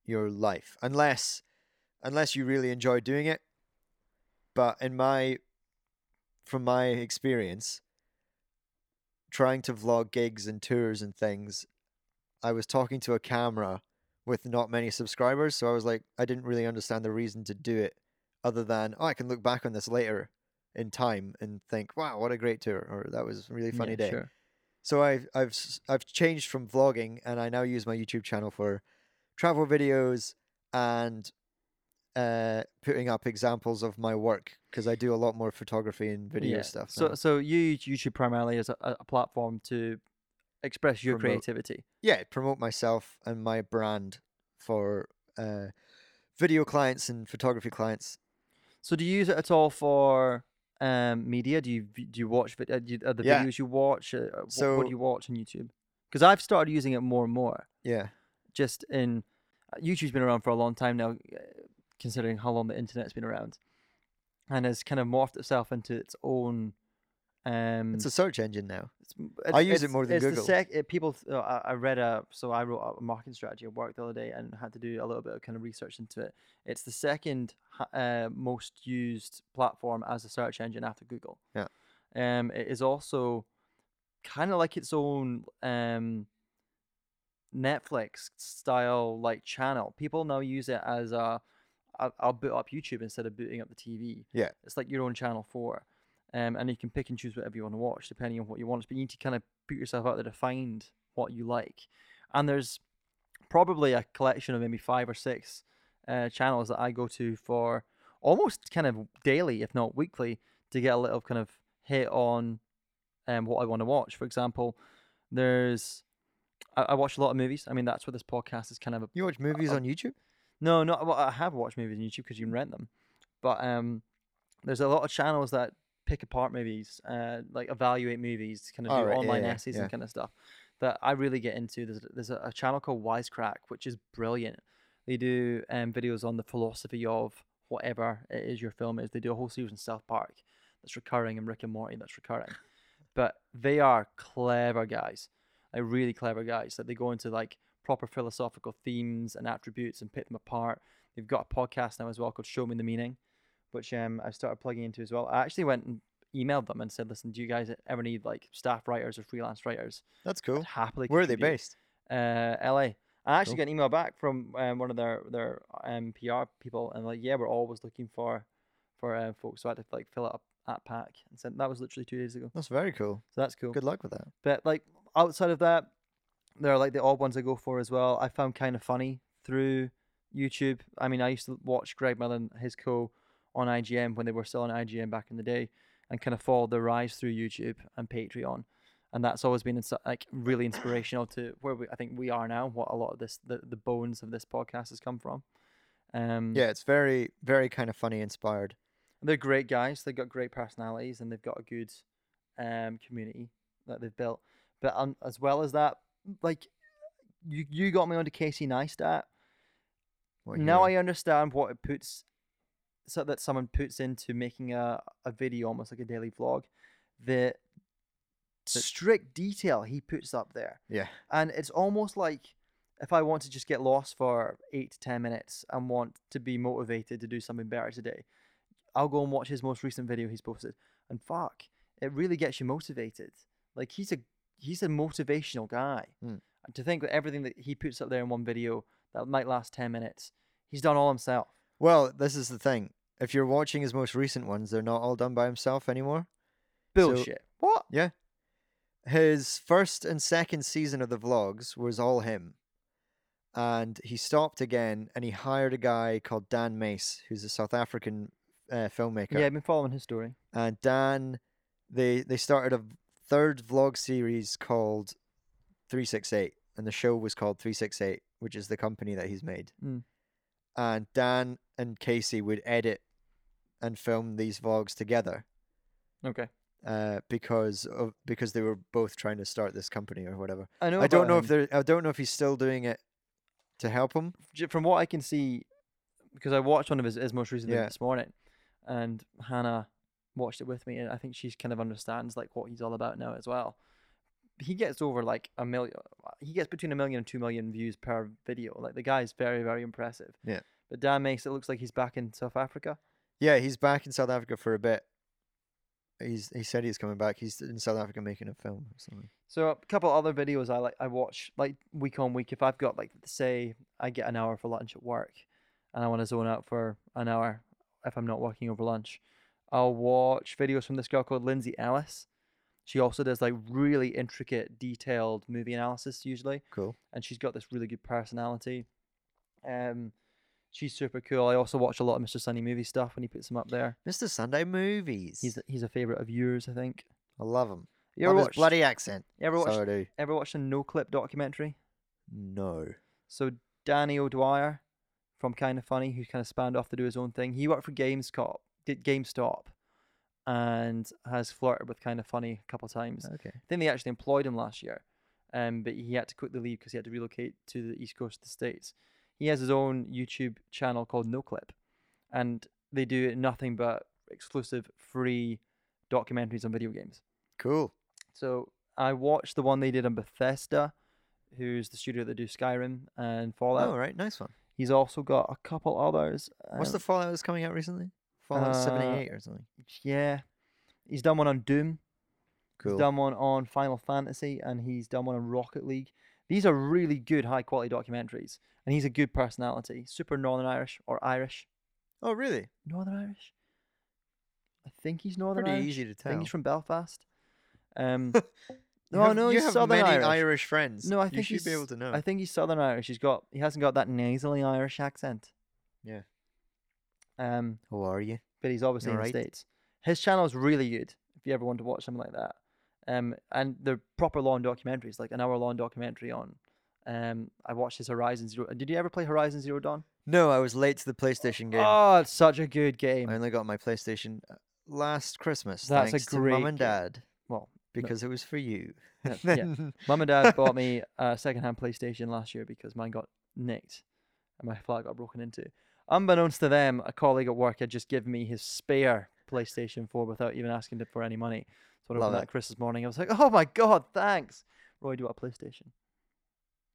your life unless you really enjoy doing it. But from my experience, trying to vlog gigs and tours and things, I was talking to a camera with not many subscribers, so I was like, I didn't really understand the reason to do it other than, oh, I can look back on this later in time and think, wow, what a great tour, or that was a really funny day. Sure. So I've changed from vlogging, and I now use my YouTube channel for travel videos and putting up examples of my work, because I do a lot more photography and video stuff now. So you use YouTube primarily as a platform to express your creativity. Yeah, promote myself and my brand for video clients and photography clients. So do you use it at all for media? Do you watch are the videos you watch? What do you watch on YouTube? Because I've started using it more and more. Yeah. Just in... YouTube's been around for a long time now, considering how long the internet's been around. And has kind of morphed itself into its own... it's a search engine now. I use it more than Google. I wrote a marketing strategy at work the other day and had to do a little bit of kind of research into it. It's the second most used platform as a search engine after Google. Yeah. It is also kind of like its own Netflix style like channel. People now use it as I'll boot up YouTube instead of booting up the TV. Yeah. It's like your own channel 4. And you can pick and choose whatever you want to watch, depending on what you want. But you need to kind of put yourself out there to find what you like. And there's probably a collection of maybe 5 or 6 channels that I go to for almost kind of daily, if not weekly, to get a little kind of hit on what I want to watch. For example, I watch a lot of movies. I mean, that's what this podcast is kind of... You watch movies on YouTube? No, I have watched movies on YouTube because you can rent them. But there's a lot of channels that pick apart movies, like evaluate movies, kind of online essays and kind of stuff that I really get into. There's a channel called Wisecrack, which is brilliant. They do videos on the philosophy of whatever it is your film is. They do a whole series in South Park that's recurring, and Rick and Morty that's recurring. But they are clever guys, like really clever guys. That they go into like proper philosophical themes and attributes and pick them apart. They've got a podcast now as well called Show Me the Meaning, which I started plugging into as well. I actually went and emailed them and said, listen, do you guys ever need like staff writers or freelance writers? That's cool. I'd happily contribute. Where are they based? LA. I actually got an email back from one of their PR people, and like, yeah, we're always looking for folks. So I had to like fill out a pack and send. That was literally 2 days ago. That's very cool. So that's cool. Good luck with that. But like outside of that, there are like the odd ones I go for as well. I found Kind of Funny through YouTube. I mean, I used to watch Greg Mellon, his co, on IGN when they were still on IGN back in the day, and kind of followed their rise through YouTube and Patreon, and that's always been like really inspirational to where I think we are now. What a lot of this, the bones of this podcast has come from. Yeah, it's very, very Kind of Funny inspired. They're great guys. They've got great personalities, and they've got a good community that they've built. But as well as that, like you got me onto Casey Neistat. Now I understand what it puts. So that someone puts into making a video, almost like a daily vlog, the strict detail he puts up there. Yeah. And it's almost like if I want to just get lost for 8 to 10 minutes and want to be motivated to do something better today, I'll go and watch his most recent video he's posted. And fuck, it really gets you motivated. Like he's a motivational guy. Mm. To think that everything that he puts up there in one video that might last 10 minutes, he's done all himself. Well, this is the thing. If you're watching his most recent ones, they're not all done by himself anymore. Bullshit. So, what? Yeah. His first and second season of the vlogs was all him. And he stopped again, and he hired a guy called Dan Mace, who's a South African filmmaker. Yeah, I've been following his story. And Dan, they started a third vlog series called 368. And the show was called 368, which is the company that he's made. Mm. And Dan and Casey would edit and film these vlogs together. Okay. Because they were both trying to start this company or whatever. I don't know if he's still doing it to help him. From what I can see, because I watched one of his most recent this morning, and Hannah watched it with me, and I think she kind of understands like what he's all about now as well. He gets over like a million. He gets between 1 million and 2 million views per video. Like the guy's very, very impressive. Yeah. But Dan Mace, it looks like he's back in South Africa. Yeah, he's back in South Africa for a bit. He said he's coming back. He's in South Africa making a film or something. So a couple other videos I watch like week on week. If I've got like, say I get an hour for lunch at work and I want to zone out for an hour if I'm not working over lunch, I'll watch videos from this girl called Lindsay Ellis. She also does like really intricate, detailed movie analysis usually. Cool. And she's got this really good personality. She's super cool. I also watch a lot of Mr. Sunday movie stuff when he puts them up there. Mr. Sunday movies. He's a favourite of yours, I think. I love him. You ever love his bloody accent. Ever watched a No Clip documentary? No. So Danny O'Dwyer from Kind of Funny, who kind of spanned off to do his own thing. He worked for GameStop, and has flirted with Kind of Funny a couple of times. Okay. Then they actually employed him last year, but he had to quickly leave because he had to relocate to the East Coast of the States. He has his own YouTube channel called No Clip, and they do nothing but exclusive free documentaries on video games. Cool. So I watched the one they did on Bethesda, who's the studio that do Skyrim and Fallout. Oh, right. Nice one. He's also got a couple others. What's the Fallout that's coming out recently? Fallout 78 or something. Yeah. He's done one on Doom. Cool. He's done one on Final Fantasy, and he's done one on Rocket League. These are really good, high-quality documentaries. And he's a good personality. Super Northern Irish or Irish. Oh, really? Northern Irish? I think he's Northern Irish. Pretty easy to tell. I think he's from Belfast. You he's Southern Irish. You have many Irish friends. No, I think you should be able to know. I think he's Southern Irish. He hasn't got that nasally Irish accent. Yeah. How are you? But he's obviously in the States. His channel is really good, if you ever want to watch something like that. And they're proper long documentaries, like an hour-long documentary on... I watched his Horizon Zero. Did you ever play Horizon Zero Dawn? No, I was late to the PlayStation game. Oh, it's such a good game. I only got my PlayStation last Christmas. That's thanks a great to Mum and Dad. Well, because it was for you. Yeah. Mum and Dad bought me a secondhand PlayStation last year because mine got nicked and my flat got broken into. Unbeknownst to them, a colleague at work had just given me his spare PlayStation 4 without even asking for any money. So I opened that Christmas morning. I was like, oh my God, thanks. Roy, do you want a PlayStation?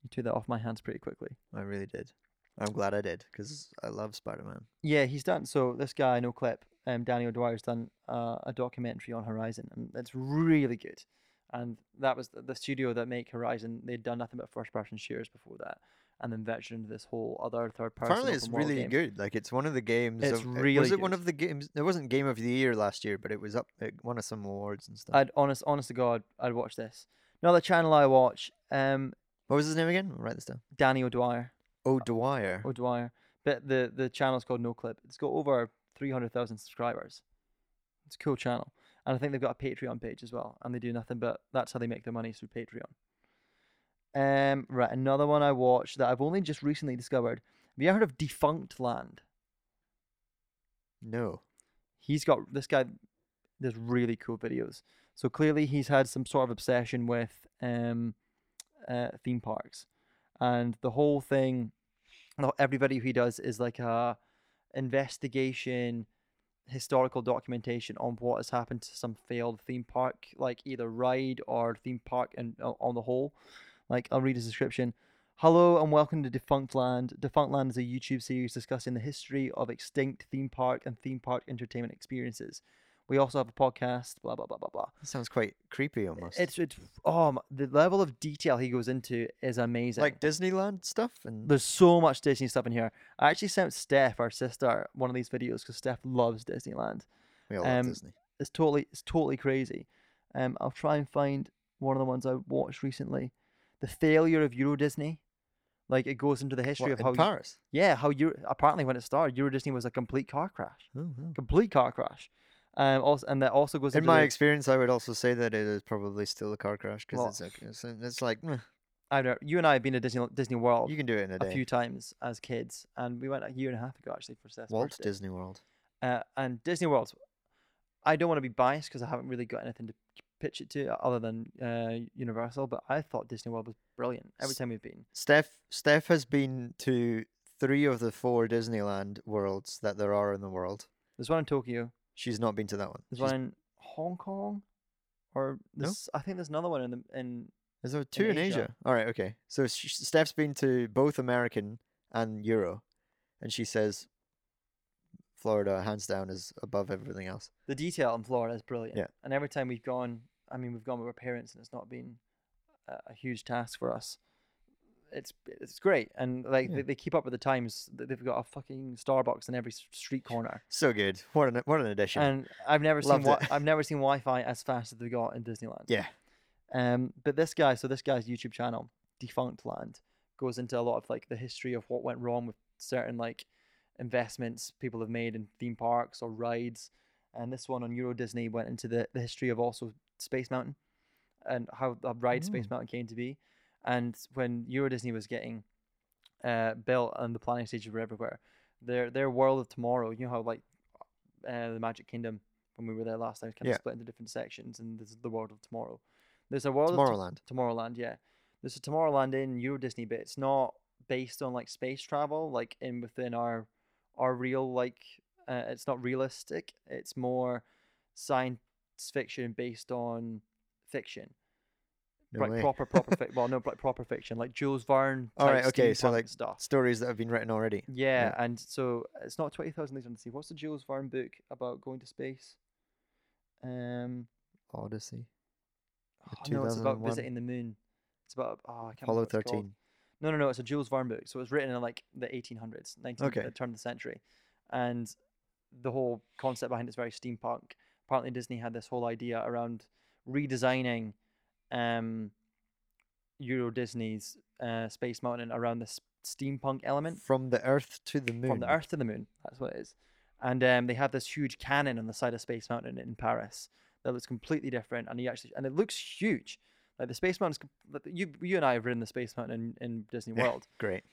You took that off my hands pretty quickly. I really did. I'm glad I did, because I love Spider-Man. Yeah, he's done. So this guy, No Clip, Danny O'Dwyer's done a documentary on Horizon, and that's really good. And that was the studio that make Horizon. They'd done nothing but first-person shooters before that, and then ventured into this whole other third-person. Apparently, it's really game. Good. Like, it's one of the games. It's really was it good. One of the games? It wasn't Game of the Year last year, but it was up. It won us some awards and stuff. Honest to God, I'd watch this. Another channel I watch. What was his name again? I'll write this down. Danny O'Dwyer. O'Dwyer. But the channel's called No Clip. It's got over 300,000 subscribers. It's a cool channel. And I think they've got a Patreon page as well. And they do nothing but that's how they make their money, through Patreon. Right, another one I watched that I've only just recently discovered. Have you ever heard of Defunct Land? No. He's got this guy does really cool videos. So clearly he's had some sort of obsession with theme parks, and the whole thing, every video he does is like a investigation, historical documentation on what has happened to some failed theme park, like either ride or theme park, and on the whole, like I'll read his description. Hello and welcome to Defunct Land. Defunct Land is a YouTube series discussing the history of extinct theme park and theme park entertainment experiences. We also have a podcast, blah, blah, blah, blah, blah. That sounds quite creepy almost. It's the level of detail he goes into is amazing. Like Disneyland stuff? And there's so much Disney stuff in here. I actually sent Steph, our sister, one of these videos because Steph loves Disneyland. We all love Disney. It's totally crazy. I'll try and find one of the ones I watched recently. The failure of Euro Disney. Like it goes into the history of how... In Paris? Yeah, how apparently when it started, Euro Disney was a complete car crash. Mm-hmm. Complete car crash. That also goes into experience, I would also say that it is probably still a car crash because it's like I don't know. You and I have been to Disney World. You can do it in a day. Few times as kids, and we went a year and a half ago actually for Seth's Walt birthday. Disney World. And Disney World, I don't want to be biased because I haven't really got anything to pitch it to other than Universal, but I thought Disney World was brilliant every time we've been. Steph has been to 3 of the 4 Disneyland worlds that there are in the world. There's one in Tokyo. She's not been to that one. There's one in Hong Kong, or I think there's another one in There's two in Asia. All right, okay. So Steph's been to both American and Euro, and she says Florida, hands down, is above everything else. The detail in Florida is brilliant. Yeah. And every time we've gone, I mean, we've gone with our parents, and it's not been a huge task for us. It's great, and like they keep up with the times. They've got a fucking Starbucks in every street corner. So good. What an addition. And I've never seen Wi-Fi as fast as they got in Disneyland. Yeah. But this guy's YouTube channel, Defunct Land, goes into a lot of like the history of what went wrong with certain like investments people have made in theme parks or rides. And this one on Euro Disney went into the history of also Space Mountain and how the ride Space Mountain came to be. And when Euro Disney was getting built and the planning stages were everywhere, their world of tomorrow, you know how like the Magic Kingdom, when we were there last time, kind of split into different sections, and this is the world of tomorrow. There's a world Tomorrowland. Of Tomorrowland, yeah. There's a Tomorrowland in Euro Disney, but it's not based on like space travel, like within our real like it's not realistic. It's more science fiction based on fiction. No like way. proper fiction. Well, no, like proper fiction, like Jules Verne. All right, okay, so like stuff. Stories that have been written already. Yeah, yeah. And so it's not 20,000 Leagues Under the Sea. What's the Jules Verne book about going to space? Odyssey. No, it's about visiting the moon. It's about I can't Apollo 13. No, it's a Jules Verne book. So it was written in like the 1800s, turn of the century, and the whole concept behind it's very steampunk. Apparently, Disney had this whole idea around redesigning Euro Disney's Space Mountain around this steampunk element. From the Earth to the moon. That's what it is. And they have this huge cannon on the side of Space Mountain in Paris that looks completely different, and it looks huge. Like the Space Mountain, you and I have ridden the Space Mountain in Disney World. Great,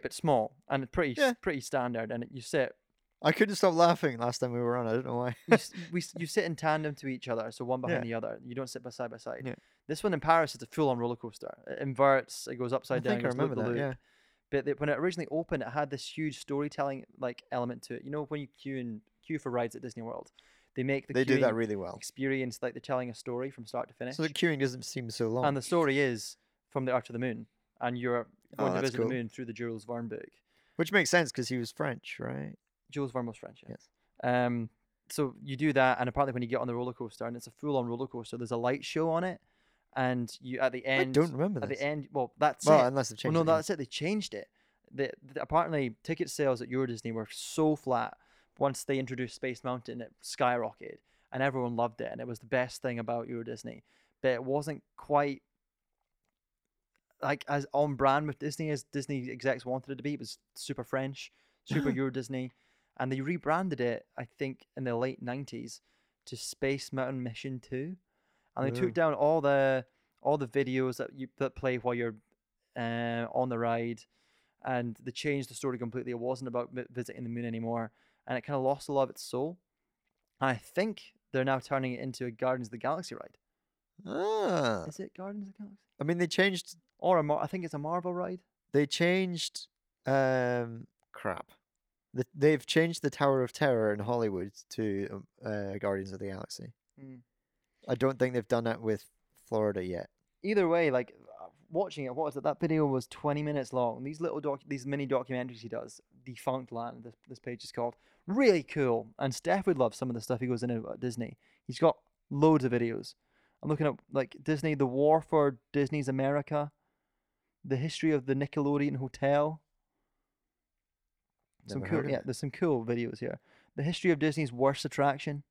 but small and pretty standard. And you sit. I couldn't stop laughing last time we were on. I don't know why. you sit in tandem to each other, so one behind the other. You don't sit side by side. Yeah. This one in Paris is a full-on roller coaster. It inverts. It goes upside down. I think I remember that. Yeah. But when it originally opened, it had this huge storytelling like element to it. You know, when you queue for rides at Disney World, they do that really well. Experience like they're telling a story from start to finish. So the queuing doesn't seem so long. And the story is from the Earth to the moon, and you're going to visit the moon through the Jules Verne book, which makes sense because he was French, right? Jules Verne was French, yes. So you do that, and apparently when you get on the roller coaster, and it's a full-on roller coaster, there's a light show on it, and you at the end. I don't remember that. At the end, well, that's it. Well, unless they've changed it. No, that's it. They changed it. Apparently, ticket sales at Euro Disney were so flat. Once they introduced Space Mountain, it skyrocketed, and everyone loved it, and it was the best thing about Euro Disney. But it wasn't quite like as on brand with Disney as Disney execs wanted it to be. It was super French, super Euro Disney, and they rebranded it, I think, in the late 90s to Space Mountain Mission 2, and they took down all the videos that play while you're on the ride, and they changed the story completely. It wasn't about visiting the moon anymore. And it kind of lost a lot of its soul. And I think they're now turning it into a Guardians of the Galaxy ride. Ah. Is it Guardians of the Galaxy? I mean, they changed... Or I think it's a Marvel ride. They changed... Crap. They've changed the Tower of Terror in Hollywood to Guardians of the Galaxy. Mm. I don't think they've done that with Florida yet. Either way, like... Watching it, what was it? That video was 20 minutes long. These little these mini documentaries he does, Defunct Land, this page is called, really cool. And Steph would love some of the stuff he goes into at Disney. He's got loads of videos. I'm looking at like Disney, the war for Disney's America, the history of the Nickelodeon Hotel. Never some cool, yeah. There's some cool videos here. The history of Disney's worst attraction,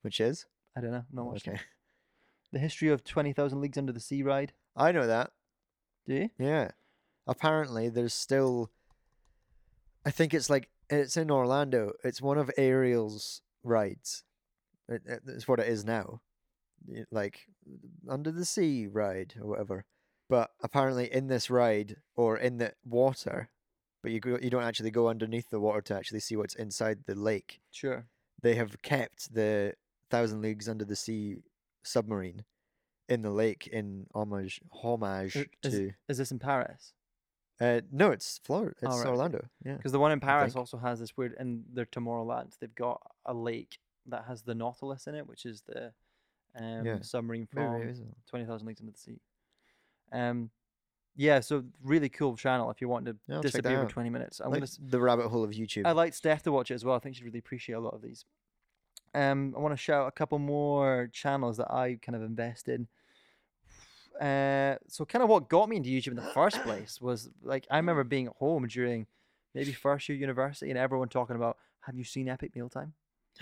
which is I don't know, not watching. Okay. The history of 20,000 Leagues Under the Sea ride. I know that. Do you? Yeah. Apparently, there's still... I think it's like... It's in Orlando. It's one of Ariel's rides. It's what it is now. Like, Under the Sea ride or whatever. But apparently in this ride, or in the water, but you don't actually go underneath the water to actually see what's inside the lake. Sure. They have kept the 1,000 Leagues Under the Sea submarine in the lake in homage to... Is this in Paris? No, it's Florida. It's Orlando. Yeah. Because the one in Paris also has this weird... In their Tomorrowland, they've got a lake that has the Nautilus in it, which is the submarine from 20,000 Leagues Under the Sea. Yeah, so really cool channel if you want to disappear for 20 minutes. I'm like the rabbit hole of YouTube. I like Steph to watch it as well. I think she'd really appreciate a lot of these. I want to shout a couple more channels that I kind of invest in. So kind of what got me into YouTube in the first place was, like, I remember being at home during maybe first year university and everyone talking about, have you seen Epic Mealtime?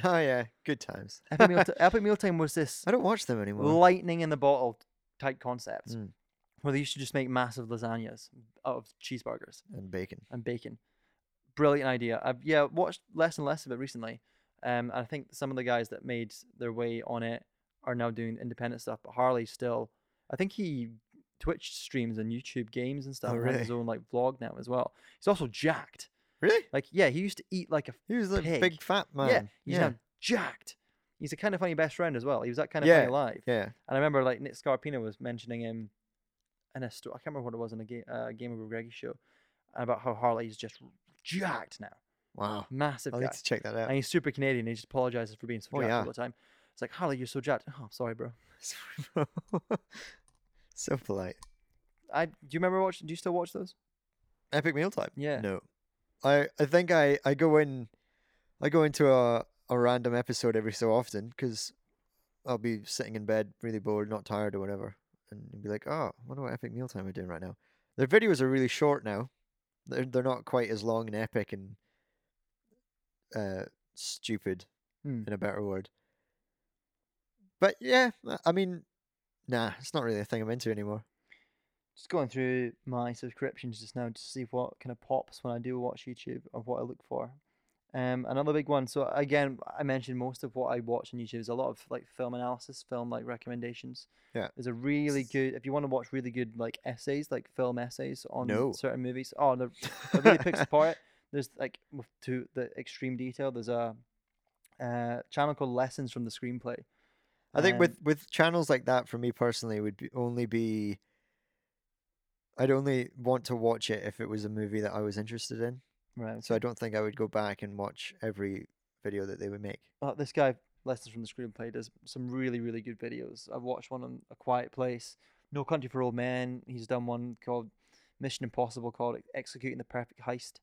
Oh, yeah. Good times. Epic Mealtime was this... I don't watch them anymore. Lightning in the bottle type concept. Mm. Where they used to just make massive lasagnas out of cheeseburgers. And bacon. Brilliant idea. I've watched less and less of it recently. And I think some of the guys that made their way on it are now doing independent stuff. But Harley still... I think he Twitch streams and YouTube games and stuff. Oh, really? Has his own like vlog now as well. He's also jacked. Really? Like, yeah, he used to eat like a pig. He was a big fat man. Yeah, he's now jacked. He's a kind of funny best friend as well. He was that kind of funny live. Yeah. And I remember like Nick Scarpino was mentioning him in a story. I can't remember what it was in a Game of Greggy show about how Harley's just jacked now. Wow. Massive. I need to check that out. And he's super Canadian. He just apologizes for being so jacked all the time. It's like, Harley, you're so jacked. Oh, I'm sorry, bro. Sorry, bro. So polite. Do you remember watching? Do you still watch those? Epic Mealtime? Yeah. No. I think I go in, into a random episode every so often because I'll be sitting in bed really bored, not tired or whatever, and be like, oh, I wonder what Epic Mealtime are doing right now. Their videos are really short now. They're not quite as long and epic and stupid, in a better word. But yeah, I mean, nah, it's not really a thing I'm into anymore. Just going through my subscriptions just now to see what kind of pops when I do watch YouTube of what I look for. Another big one. So again, I mentioned most of what I watch on YouTube is a lot of like film analysis, film like recommendations. Yeah. There's a really good, if you want to watch really good like essays, like film essays on certain movies. Oh, they're really picks apart. There's like to the extreme detail. There's a channel called Lessons from the Screenplay. I think with channels like that, for me personally, would be, I'd only want to watch it if it was a movie that I was interested in. Right. So I don't think I would go back and watch every video that they would make. Well, this guy, Lessons from the Screenplay, does some really, really good videos. I've watched one on A Quiet Place, No Country for Old Men. He's done one called Mission Impossible called Executing the Perfect Heist,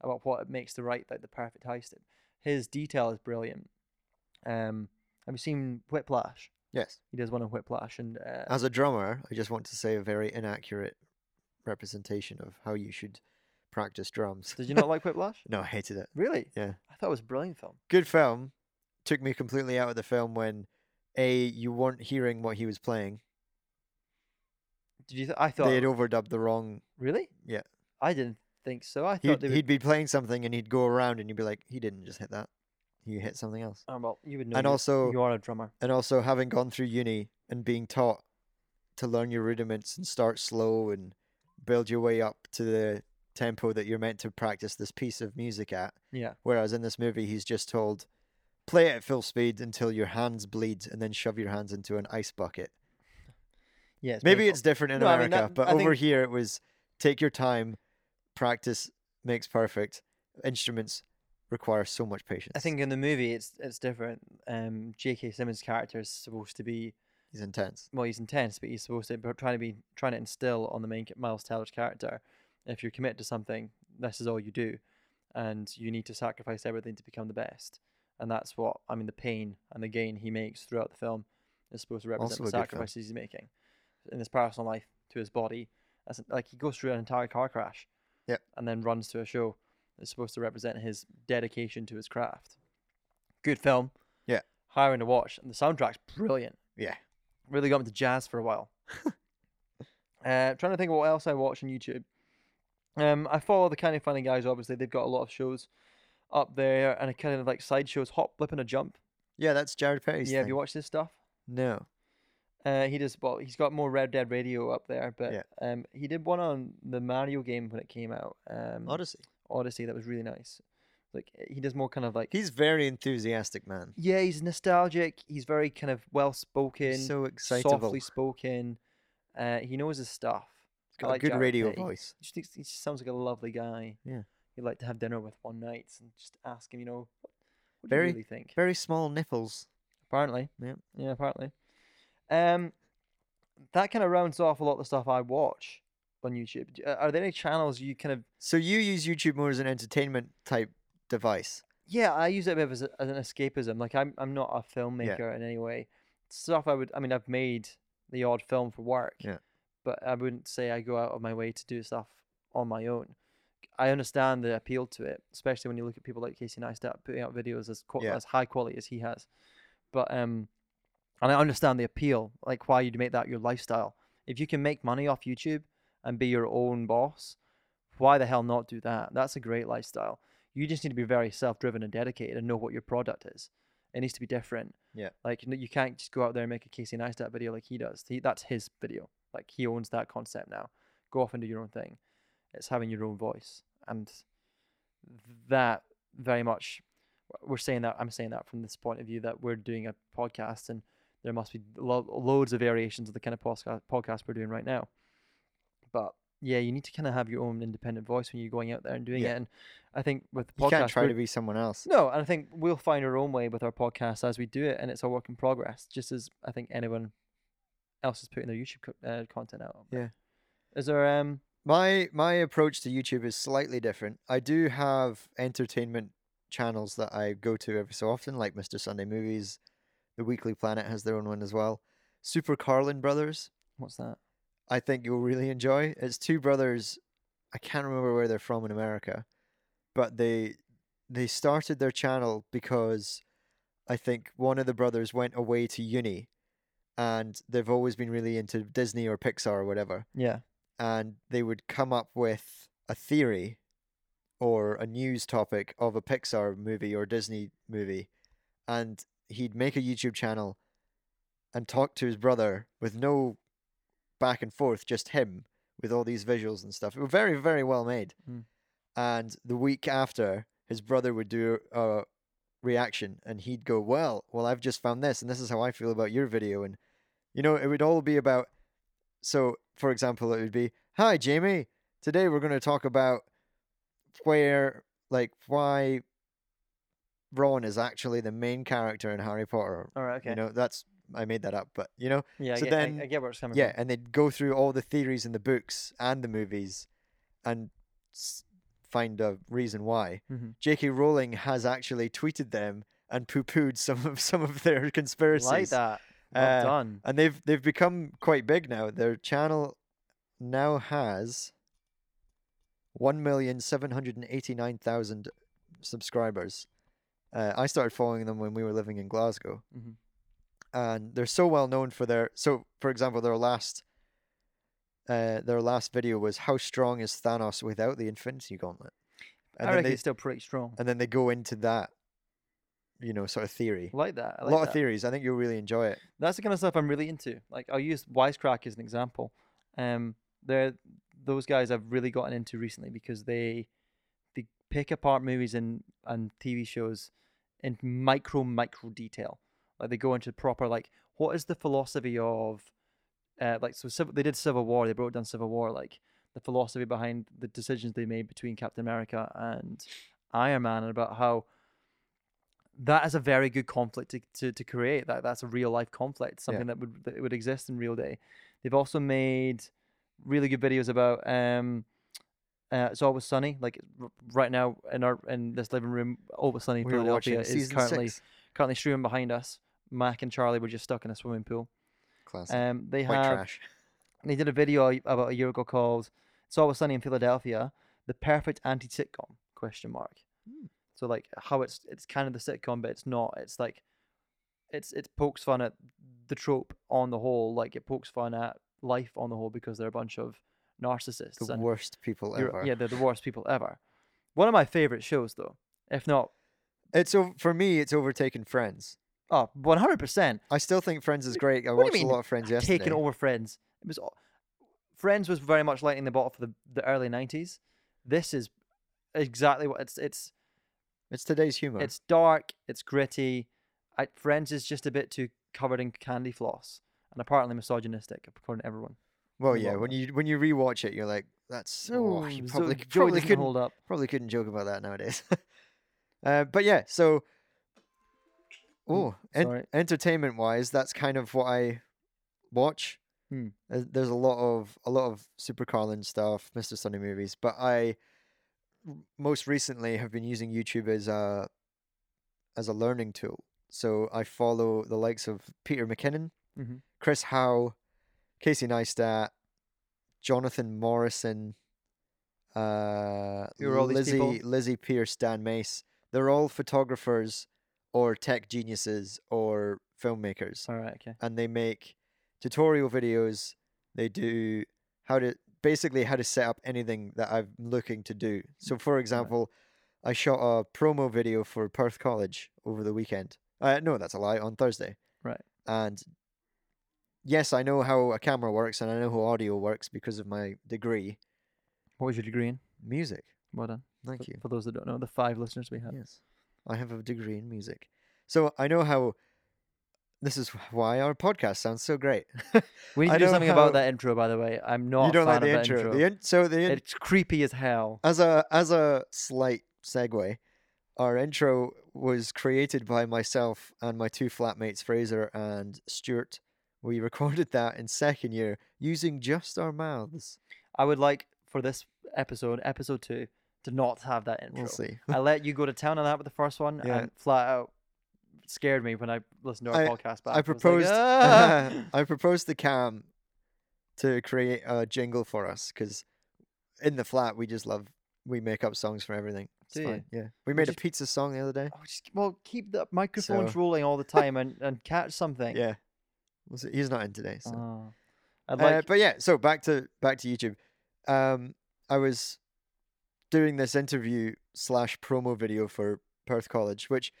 about what it makes to write like the perfect heist. His detail is brilliant. Have you seen Whiplash? Yes. He does one on Whiplash. And as a drummer, I just want to say a very inaccurate representation of how you should practice drums. Did you not like Whiplash? No, I hated it. Really? Yeah. I thought it was a brilliant film. Good film. Took me completely out of the film when, A, you weren't hearing what he was playing. Did you? I thought... They had overdubbed the wrong... Really? Yeah. I didn't think so. I thought he'd be playing something and he'd go around and you'd be like, he didn't just hit that. You hit something else. Oh, well, you would know. And also, you are a drummer. And also, having gone through uni and being taught to learn your rudiments and start slow and build your way up to the tempo that you're meant to practice this piece of music at. Yeah. Whereas in this movie, he's just told, play it at full speed until your hands bleed and then shove your hands into an ice bucket. Yeah. Maybe it's different in America, but over here it was take your time, practice makes perfect, instruments requires so much patience. I think in the movie it's different. J.K. Simmons' character is supposed to be he's intense, but he's supposed to trying to instill on the main Miles Teller's character, if you're committed to something, this is all you do, and you need to sacrifice everything to become the best. And that's what I mean. The pain and the gain he makes throughout the film is supposed to represent also the sacrifices he's making in his personal life to his body. Like he goes through an entire car crash, and then runs to a show. It's supposed to represent his dedication to his craft. Good film. Yeah. Hiring to watch. And the soundtrack's brilliant. Yeah. Really got into jazz for a while. Trying to think of what else I watch on YouTube. I follow the Kind of Funny guys, obviously. They've got a lot of shows up there and a kind of like side shows. Hop, Blip and a Jump. Yeah, that's Jared Perry's thing. Have you watched this stuff? No. He does, well, he's got more Red Dead Radio up there, but he did one on the Mario game when it came out. Odyssey, that was really nice. Like he does more kind of like he's very enthusiastic, man. Yeah, he's nostalgic. He's very kind of well spoken, so excitable, softly spoken. He knows his stuff. He's got a good radio voice. He just sounds like a lovely guy. Yeah, you'd like to have dinner with one night and just ask him, you know, what do you really think? Very small nipples, apparently. Yeah, apparently. That kind of rounds off a lot of the stuff I watch. on YouTube? Are there any channels you kind of... So you use YouTube more as an entertainment type device? Yeah, I use it as an escapism. Like, I'm not a filmmaker in any way. Stuff I would... I mean, I've made the odd film for work, but I wouldn't say I go out of my way to do stuff on my own. I understand the appeal to it, especially when you look at people like Casey Neistat putting out videos as high quality as he has. But and I understand the appeal, like why you'd make that your lifestyle. If you can make money off YouTube and be your own boss, why the hell not do that? That's a great lifestyle. You just need to be very self-driven and dedicated and know what your product is. It needs to be different. Yeah. Like, you can't just go out there and make a Casey Neistat video like he does. That's his video. Like, he owns that concept now. Go off and do your own thing. It's having your own voice. And that very much, we're saying that, I'm saying that from this point of view that we're doing a podcast and there must be loads of variations of the kind of podcast we're doing right now. But yeah, you need to kind of have your own independent voice when you're going out there and doing it. And I think with the podcast, you can't try to be someone else. No, and I think we'll find our own way with our podcast as we do it, and it's a work in progress, just as I think anyone else is putting their YouTube content out. Yeah. Is there My approach to YouTube is slightly different. I do have entertainment channels that I go to every so often, like Mr. Sunday Movies. The Weekly Planet has their own one as well. Super Carlin Brothers. What's that? I think you'll really enjoy. It's two brothers. I can't remember where they're from in America, but they started their channel because I think one of the brothers went away to uni, and they've always been really into Disney or Pixar or whatever. Yeah. And they would come up with a theory or a news topic of a Pixar movie or Disney movie. And he'd make a YouTube channel and talk to his brother with no back and forth, just him with all these visuals and stuff. It was very, very well made. Mm. And the week after, his brother would do a reaction and he'd go, well, I've just found this and this is how I feel about your video. And, you know, it would all be about... So, for example, it would be, "Hi, Jamie. Today we're going to talk about why Ron is actually the main character in Harry Potter." All right, okay. You know, I made that up, but you know. Yeah, so I get where it's coming from. Yeah, and they'd go through all the theories in the books and the movies, and find a reason why. Mm-hmm. J.K. Rowling has actually tweeted them and poo-pooed some of their conspiracies. Like that. Well done. And they've become quite big now. Their channel now has 1,789,000 subscribers. I started following them when we were living in Glasgow. Mm-hmm. And they're so well known for their... So, for example, their last video was, "How strong is Thanos without the Infinity Gauntlet?" And I reckon it's still pretty strong. And then they go into that, you know, sort of theory. Like that. A lot of theories. I think you'll really enjoy it. That's the kind of stuff I'm really into. Like, I'll use Wisecrack as an example. Those guys I've really gotten into recently because they pick apart movies and TV shows in micro detail. Like, they go into proper, like, what is the philosophy of, they did Civil War. They broke down Civil War, like the philosophy behind the decisions they made between Captain America and Iron Man, and about how that is a very good conflict to create. That's a real life conflict, something that would exist in real day. They've also made really good videos about It's Always Sunny. Like, right now in this living room, Always Sunny in Philadelphia is currently streaming behind us. Mac and Charlie were just stuck in a swimming pool. Classic. They did a video about a year ago called "It's Always Sunny in Philadelphia: The Perfect Anti-Sitcom?" Hmm. So, like, how it's kind of the sitcom, but it's not. It's like, it pokes fun at the trope on the whole. Like, it pokes fun at life on the whole because they're a bunch of narcissists. The worst people ever. Yeah, they're the worst people ever. One of my favorite shows, though, if not... For me, it's overtaken Friends. Oh, 100%. I still think Friends is great. I watched a lot of Friends yesterday. Taken over Friends. Friends was very much lightning the bottle for the early 90s. This is exactly what... It's today's humor. It's dark. It's gritty. Friends is just a bit too covered in candy floss and apparently misogynistic, according to everyone. Well, yeah. When you rewatch it, you're like, "That's you probably couldn't hold up. Probably couldn't joke about that nowadays." But yeah, so entertainment-wise, that's kind of what I watch. There's a lot of Super Carlin stuff, Mr. Sunday movies, but I most recently have been using YouTube as a learning tool. So I follow the likes of Peter McKinnon, mm-hmm. Chris Howe, Casey Neistat, Jonathan Morrison, Lizzie Pierce, Dan Mace. They're all photographers or tech geniuses or filmmakers. All right, okay. And they make tutorial videos. They do how to set up anything that I'm looking to do. So, for example, I shot a promo video for Perth College over the weekend. No, that's a lie. On Thursday. Right. And yes, I know how a camera works and I know how audio works because of my degree. What was your degree in? Music. Well done. Thank you. For those that don't know, the 5 listeners we have. Yes. I have a degree in music. So I know how... This is why our podcast sounds so great. We need to do something about that intro, by the way. I'm not a fan like of that intro. It's creepy as hell. As a slight segue, our intro was created by myself and my 2 flatmates, Fraser and Stuart. We recorded that in second year using just our mouths. I would like for this episode 2, to not have that intro. We'll see. I let you go to town on that with the first one, and flat out scared me when I listened to our podcast back. I proposed to Cam to create a jingle for us because in the flat we make up songs for everything. It's fine. Yeah, we made a pizza song the other day. Keep the microphones rolling all the time and catch something. Yeah, he's not in today. So. Oh. So back to YouTube. I was doing this interview / promo video for Perth College, which.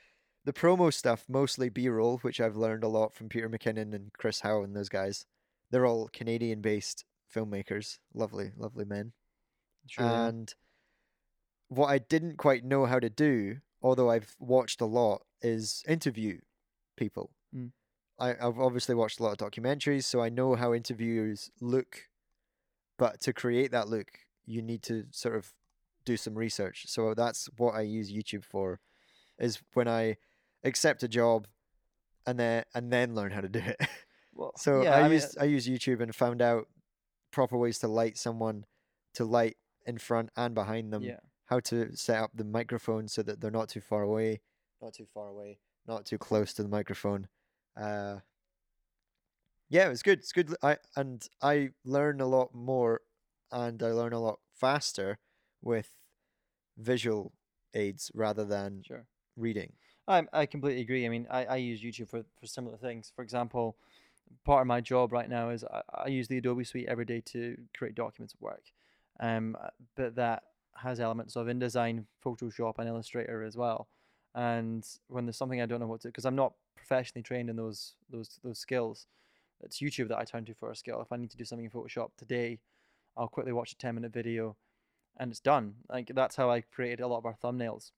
The promo stuff, mostly B-roll, which I've learned a lot from Peter McKinnon and Chris Howe and those guys. They're all Canadian-based filmmakers. Lovely, lovely men. Sure. And what I didn't quite know how to do, although I've watched a lot, is interview people. Mm. I've obviously watched a lot of documentaries, so I know how interviewers look. But to create that look, you need to sort of do some research. So that's what I use YouTube for, is when I... accept a job, and then learn how to do it. Well, so yeah, I used YouTube and found out proper ways to light someone, to light in front and behind them. Yeah. How to set up the microphone so that they're not too far away, not too close to the microphone. Yeah, it's good. It's good. I learn a lot more, and I learn a lot faster with visual aids rather than reading. I completely agree. I mean, I use YouTube for similar things. For example, part of my job right now is I use the Adobe Suite every day to create documents at work. But that has elements of InDesign, Photoshop, and Illustrator as well. And when there's something I don't know what to do, because I'm not professionally trained in those skills, it's YouTube that I turn to for a skill. If I need to do something in Photoshop today, I'll quickly watch a 10-minute video, and it's done. Like, that's how I created a lot of our thumbnails.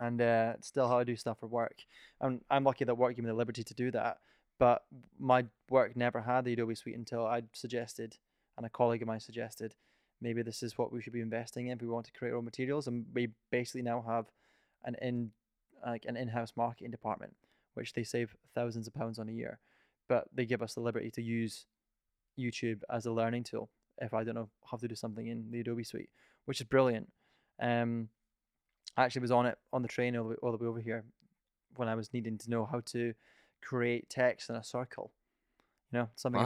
And it's still how I do stuff for work. And I'm lucky that work gave me the liberty to do that. But my work never had the Adobe Suite until I suggested, and a colleague of mine suggested, maybe this is what we should be investing in if we want to create our own materials. And we basically now have an in-house marketing department, which they save thousands of pounds on a year. But they give us the liberty to use YouTube as a learning tool if I don't know how to do something in the Adobe Suite, which is brilliant. I actually was on it on the train all the way over here when I was needing to know how to create text in a circle. You know, something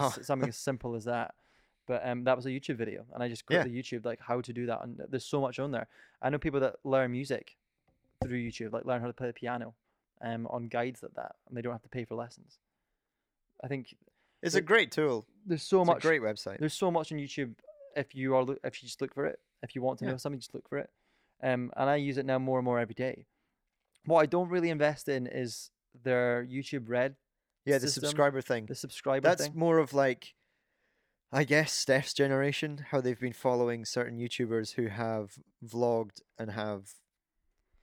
as simple as that. But that was a YouTube video, and I just got to YouTube, like, how to do that. And there's so much on there. I know people that learn music through YouTube, like learn how to play the piano on guides like that, and they don't have to pay for lessons. I think it's a great tool. It's a great website. There's so much on YouTube if you just look for it. If you want to know something, just look for it. And I use it now more and more every day. What I don't really invest in is their YouTube Red. Yeah, system, the subscriber thing. That's more of like, I guess, Steph's generation, how they've been following certain YouTubers who have vlogged and have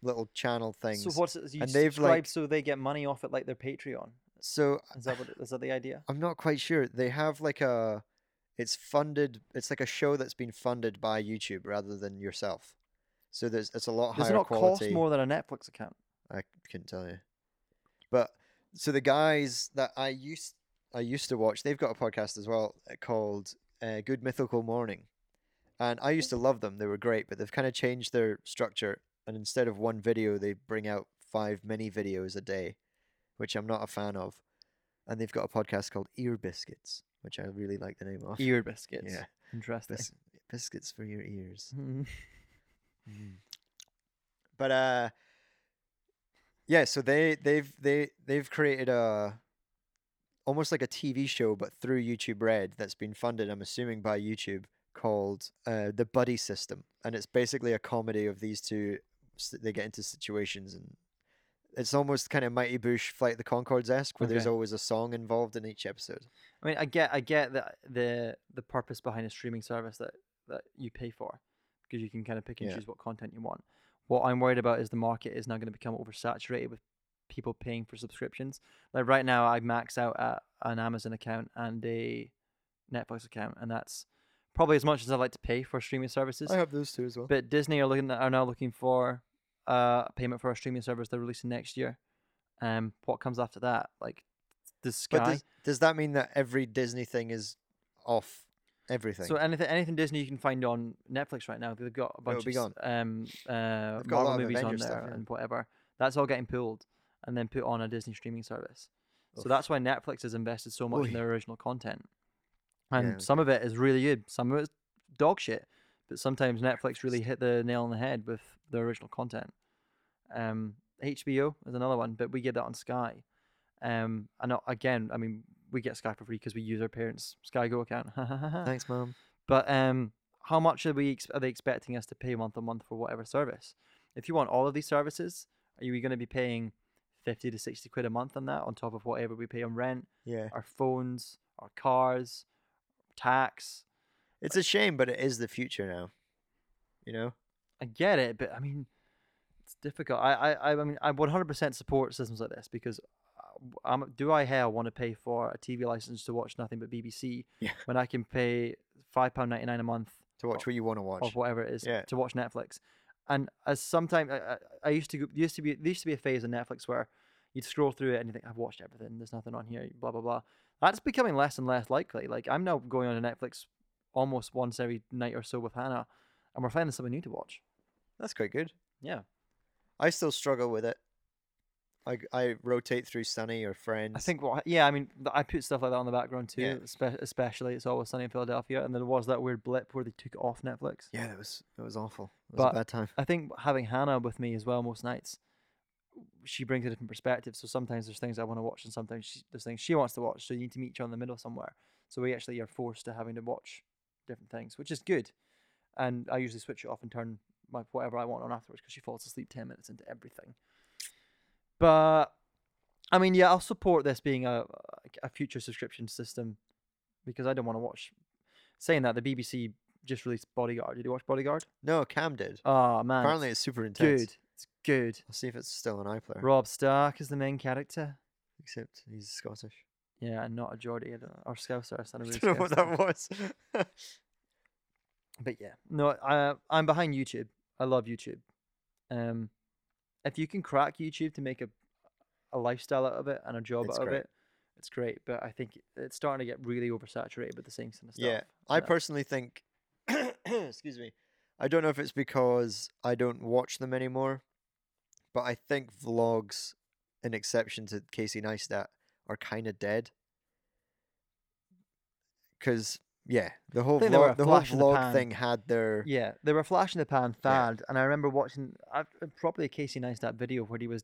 little channel things. So what's it? You and subscribe so they get money off it, like their Patreon. So is that the idea? I'm not quite sure. They have like a, it's like a show that's been funded by YouTube rather than yourself. So it's a lot higher quality. Does it not cost more than a Netflix account? I couldn't tell you. But so the guys that I used I used to watch, they've got a podcast as well called Good Mythical Morning. And I used to love them. They were great, but they've kind of changed their structure. And instead of one video, they bring out 5 mini videos a day, which I'm not a fan of. And they've got a podcast called Ear Biscuits, which I really like the name of. Ear Biscuits. Yeah. Interesting. Biscuits for your ears. But, yeah, so they've created a, almost like a TV show, but through YouTube Red that's been funded, I'm assuming, by YouTube, called The Buddy System. And it's basically a comedy of these two. They get into situations, and it's almost kind of Mighty Boosh, Flight of the Conchords-esque, where there's always a song involved in each episode. I mean, I get that the purpose behind a streaming service that you pay for, because you can kind of pick and choose what content you want. What I'm worried about is the market is now going to become oversaturated with people paying for subscriptions. Like right now, I max out at an Amazon account and a Netflix account, and that's probably as much as I like to pay for streaming services. I have those two as well. But Disney are now looking for a payment for a streaming service they're releasing next year. What comes after that? Like, does Sky? But does that mean that every Disney thing is off? Everything. So anything Disney you can find on Netflix right now, they've got a bunch of Marvel movies on there and whatever. That's all getting pulled and then put on a Disney streaming service. Oof. So that's why Netflix has invested so much in their original content. And some of it is really good. Some of it's dog shit. But sometimes Netflix really hit the nail on the head with their original content. HBO is another one, but we get that on Sky. We get Sky for free because we use our parents' Sky Go account. Thanks, Mum. But how much are they expecting us to pay month on month for whatever service? If you want all of these services, are you going to be paying 50 to 60 quid a month on that, on top of whatever we pay on rent, our phones, our cars, tax? It's a shame, but it is the future now. You know? I get it, but I mean, it's difficult. I 100% support systems like this because... do I want to pay for a TV license to watch nothing but BBC when I can pay £5.99 a month to watch what you want to watch, or whatever it is, to watch Netflix? And as sometimes I used to be a phase on Netflix where you'd scroll through it and you think, I've watched everything, there's nothing on here, blah blah blah. That's becoming less and less likely. Like, I'm now going on to Netflix almost once every night or so with Hannah, and we're finding something new to watch. That's quite good. Yeah, I still struggle with it. I rotate through Sunny or Friends. I think, I put stuff like that on the background too, especially It's Always Sunny in Philadelphia, and there was that weird blip where they took it off Netflix. Yeah, it was awful. It was a bad time. I think having Hannah with me as well most nights, she brings a different perspective, so sometimes there's things I want to watch and sometimes there's things she wants to watch, so you need to meet each other in the middle somewhere. So we actually are forced to having to watch different things, which is good. And I usually switch it off and turn my whatever I want on afterwards because she falls asleep 10 minutes into everything. But, I mean, I'll support this being a future subscription system because I don't want to watch... Saying that, the BBC just released Bodyguard. Did you watch Bodyguard? No, Cam did. Oh, man. Apparently it's super intense. It's good. I'll see if it's still on iPlayer. Rob Stark is the main character. Except he's Scottish. Yeah, and not a Geordie or Scouser. I don't know what that was. But, yeah. No, I'm behind YouTube. I love YouTube. If you can crack YouTube to make a lifestyle out of it and a job out of it, it's great. But I think it's starting to get really oversaturated with the same kind of stuff. Yeah, I personally think, excuse me, I don't know if it's because I don't watch them anymore, but I think vlogs, an exception to Casey Neistat, are kind of dead. Because... Yeah, the whole vlog thing had their... Yeah, they were a flash in the pan fad, and I remember watching probably a Casey Neistat video where he was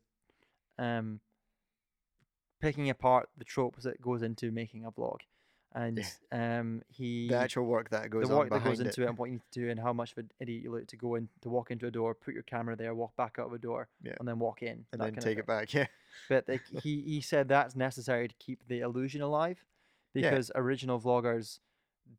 picking apart the tropes that goes into making a vlog, and the actual work that goes into it and what you need to do and how much of an idiot you look to go in, to walk into a door, put your camera there, walk back out of a door, and then walk in. And then take it back, But he said that's necessary to keep the illusion alive, because original vloggers...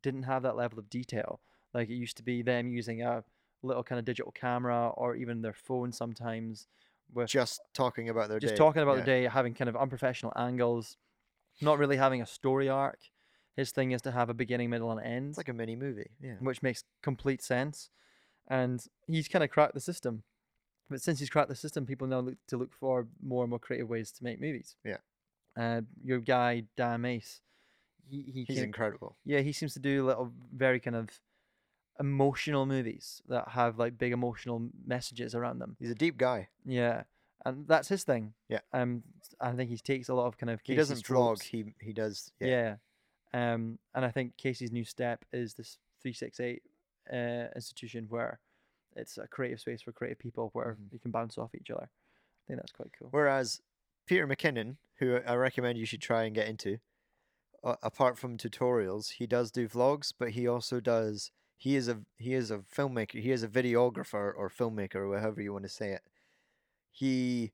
didn't have that level of detail. Like, it used to be them using a little kind of digital camera or even their phone sometimes, with just talking about their day. Just talking about their day, having kind of unprofessional angles, not really having a story arc. His thing is to have a beginning, middle, and end. It's like a mini movie, which makes complete sense. And he's kind of cracked the system. But since he's cracked the system, people now look for more and more creative ways to make movies. Your guy Dan Mace He's incredible. Yeah, he seems to do little very kind of emotional movies that have like big emotional messages around them. He's a deep guy. Yeah, and that's his thing. Yeah. I think he takes a lot of kind of Casey's tropes. He does. Yeah. Yeah. And I think Casey's new step is this 368 institution where it's a creative space for creative people where you can bounce off each other. I think that's quite cool. Whereas Peter McKinnon, who I recommend you should try and get into, apart from tutorials, he does do vlogs, but he also does. He is a filmmaker. He is a videographer or filmmaker, or however you want to say it. He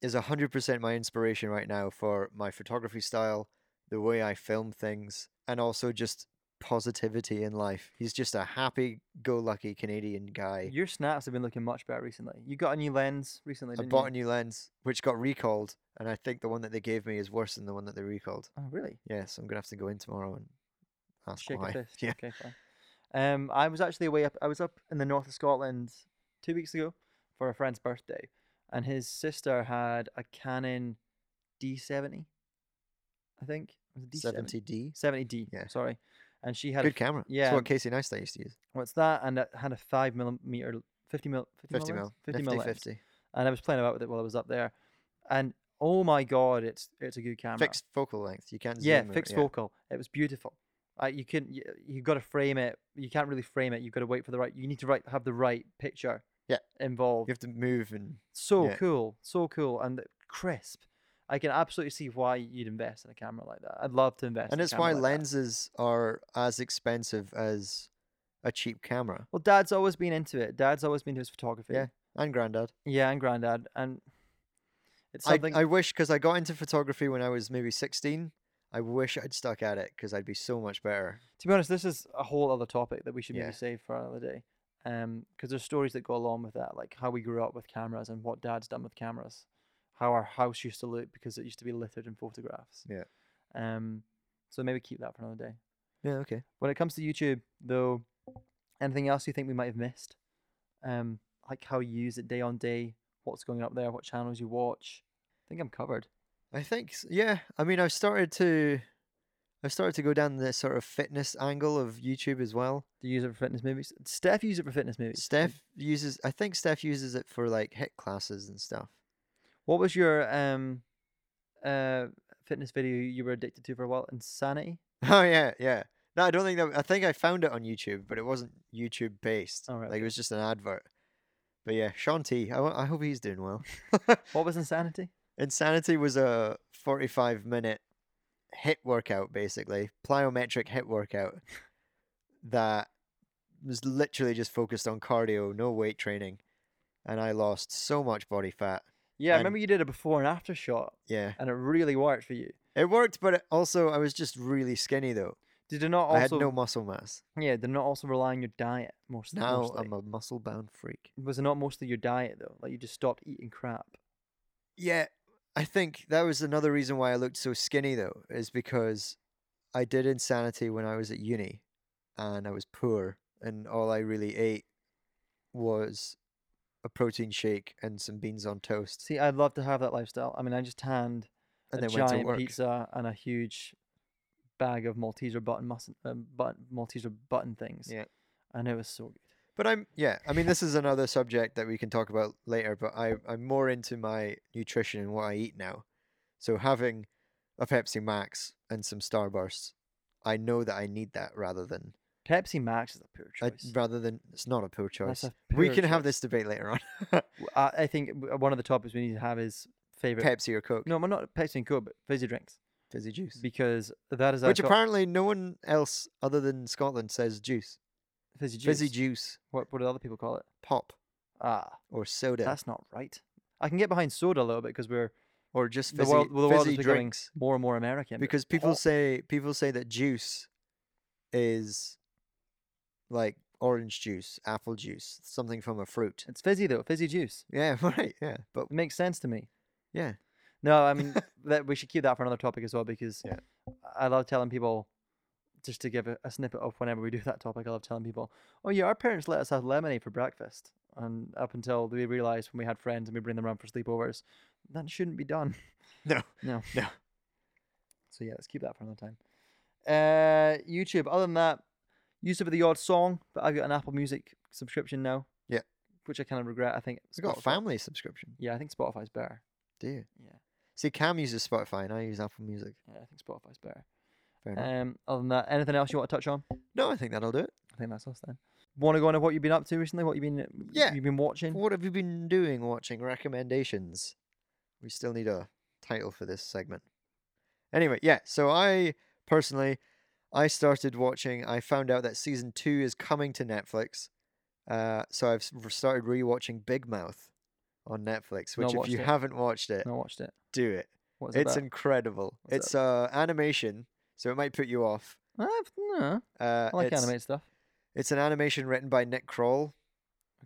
is 100% my inspiration right now for my photography style, the way I film things, and also just positivity in life. He's just a happy-go-lucky Canadian guy. Your snaps have been looking much better recently. You got a new lens recently, didn't you? I bought a new lens, which got recalled, and I think the one that they gave me is worse than the one that they recalled. Oh, really? Yeah, so I'm going to have to go in tomorrow and ask why. Shake a fist. Yeah. Okay, fine. I was actually away up. I was up in the north of Scotland 2 weeks ago for a friend's birthday, and his sister had a Canon D70, I think. Was it D70? 70D? 70D, yeah. Sorry. And she had good camera. Yeah, that's what Casey Neistat used to use. What's that? And it had a 50 mil lens. And I was playing about with it while I was up there, and oh my god, it's a good camera. Fixed focal length. You can't. Yeah, zoom fixed it, focal. Yeah. It was beautiful. You couldn't. You got to frame it. You can't really frame it. You got to wait for the right. You need to have the right picture. Yeah. Involved. You have to move and. So cool and crisp. I can absolutely see why you'd invest in a camera like that. I'd love to invest in a camera. And it's why lenses are as expensive as a cheap camera. Well, Dad's always been into it. Dad's always been into his photography. Yeah, and Granddad. Yeah, and Granddad. And it's something... I wish, because I got into photography when I was maybe 16. I wish I'd stuck at it, because I'd be so much better. To be honest, this is a whole other topic that we should maybe save for another day. Because there's stories that go along with that, like how we grew up with cameras and what Dad's done with cameras. How our house used to look because it used to be littered in photographs. Yeah. So maybe keep that for another day. Yeah, okay. When it comes to YouTube, though, anything else you think we might have missed? Like how you use it day on day, what's going up there, what channels you watch. I think I'm covered. I think, yeah. I mean, I've started to go down the sort of fitness angle of YouTube as well. Do you use it for fitness movies? Steph uses it for fitness movies. I think Steph uses it for like HIIT classes and stuff. What was your fitness video you were addicted to for a while? Insanity? Oh, yeah. No, I don't think that... I think I found it on YouTube, but it wasn't YouTube-based. Oh, right. Like, it was just an advert. But yeah, Sean T, I hope he's doing well. What was Insanity? Insanity was a 45-minute HIIT workout, basically. Plyometric HIIT workout that was literally just focused on cardio, no weight training. And I lost so much body fat. Yeah, I remember you did a before and after shot. Yeah. And it really worked for you. It worked, but also I was just really skinny, though. Did it not also... I had no muscle mass. Yeah, they're not also relying on your diet mostly. No, I'm a muscle-bound freak. Was it not mostly your diet, though? Like, you just stopped eating crap? Yeah, I think that was another reason why I looked so skinny, though, is because I did Insanity when I was at uni, and I was poor, and all I really ate was... a protein shake and some beans on toast. See, I'd love to have that lifestyle. I mean, I just hand a giant pizza and a huge bag of Malteser button things. Yeah, and it was so good. But this is another subject that we can talk about later. But I'm more into my nutrition and what I eat now. So having a Pepsi Max and some Starbursts, I know that I need that rather than. Pepsi Max is a poor choice. It's not a poor choice. We can have this debate later on. I think one of the topics we need to have is favorite Pepsi or Coke. No, not Pepsi and Coke, but fizzy drinks, fizzy juice. Because that is which apparently no one else other than Scotland says juice. Fizzy juice. What do other people call it? Pop. Or soda. That's not right. I can get behind soda a little bit because we're or just fizzy, the world is becoming more and more American. Because people say that juice is. Like orange juice, apple juice, something from a fruit. It's fizzy though, fizzy juice. Yeah, right. Yeah, but it makes sense to me. Yeah. No, I mean that we should keep that for another topic as well because I love telling people just to give a snippet of whenever we do that topic. I love telling people, oh yeah, our parents let us have lemonade for breakfast, and up until we realized when we had friends and we bring them around for sleepovers, that shouldn't be done. No. So yeah, let's keep that for another time. YouTube. Other than that, used to be the odd song, but I've got an Apple Music subscription now. Yeah. Which I kind of regret. I think I've got a family subscription. Yeah, I think Spotify's better. Do you? Yeah. See, Cam uses Spotify and I use Apple Music. Yeah, I think Spotify's better. Fair enough. Other than that, anything else you want to touch on? No, I think that'll do it. I think that's us then. Want to go on to what you've been up to recently? What you've been you've been watching? What have you been doing? Watching recommendations. We still need a title for this segment. Anyway, yeah. So I personally, I started watching. I found out that season 2 is coming to Netflix. So I've started rewatching Big Mouth on Netflix. Which, if you haven't watched it, do it. What's it about? It's incredible. It's animation, so it might put you off. No, I like animated stuff. It's an animation written by Nick Kroll,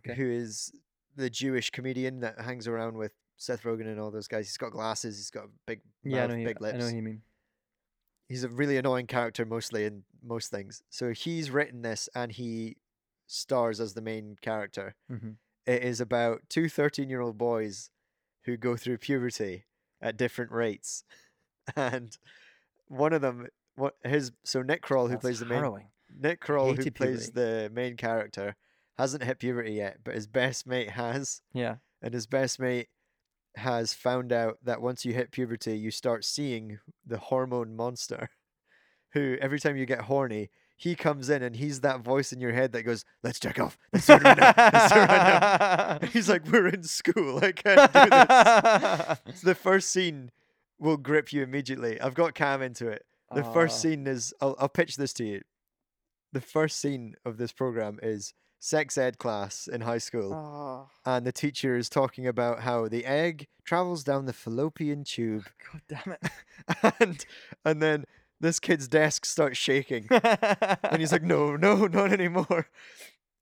who is the Jewish comedian that hangs around with Seth Rogen and all those guys. He's got glasses. He's got a big mouth, big lips. I know what you mean. He's a really annoying character mostly in most things. So he's written this and he stars as the main character. Mm-hmm. It is about two 13-year-old boys who go through puberty at different rates. And one of them, so Nick Kroll, who plays the main... Nick Kroll, who plays the main character, hasn't hit puberty yet, but his best mate has. Yeah. And his best mate has found out that once you hit puberty, you start seeing the hormone monster, who every time you get horny, he comes in and he's that voice in your head that goes, "Let's check off. Let's do it right now. Let's do it right now." He's like, "We're in school. I can't do this." So the first scene will grip you immediately. I've got Cam into it. The first scene is, I'll pitch this to you. The first scene of this program is sex ed class in high school. Oh. And the teacher is talking about how the egg travels down the fallopian tube. God damn it. And then this kid's desk starts shaking. And he's like, no, not anymore.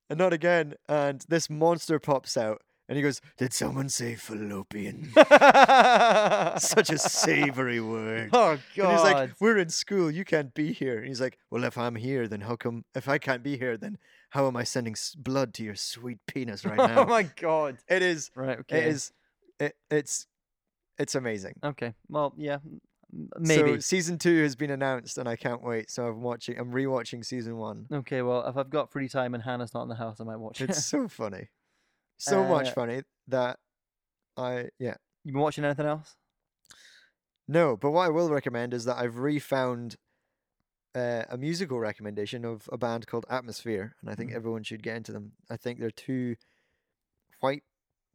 And not again. And this monster pops out. And he goes, "Did someone say fallopian?" Such a savory word. Oh, God. And he's like, "We're in school. You can't be here." And he's like, "Well, if I'm here, then how come... If I can't be here, then how am I sending blood to your sweet penis right now?" Oh, my God. It is... Right, okay. It is... It's amazing. Okay. Well, yeah. Maybe. So, season 2 has been announced, and I can't wait. So, I'm rewatching season 1. Okay, well, if I've got free time and Hannah's not in the house, I might watch it. It's so funny. So much funny that You been watching anything else? No, but what I will recommend is that I've refound a musical recommendation of a band called Atmosphere, and I think everyone should get into them. I think they're two white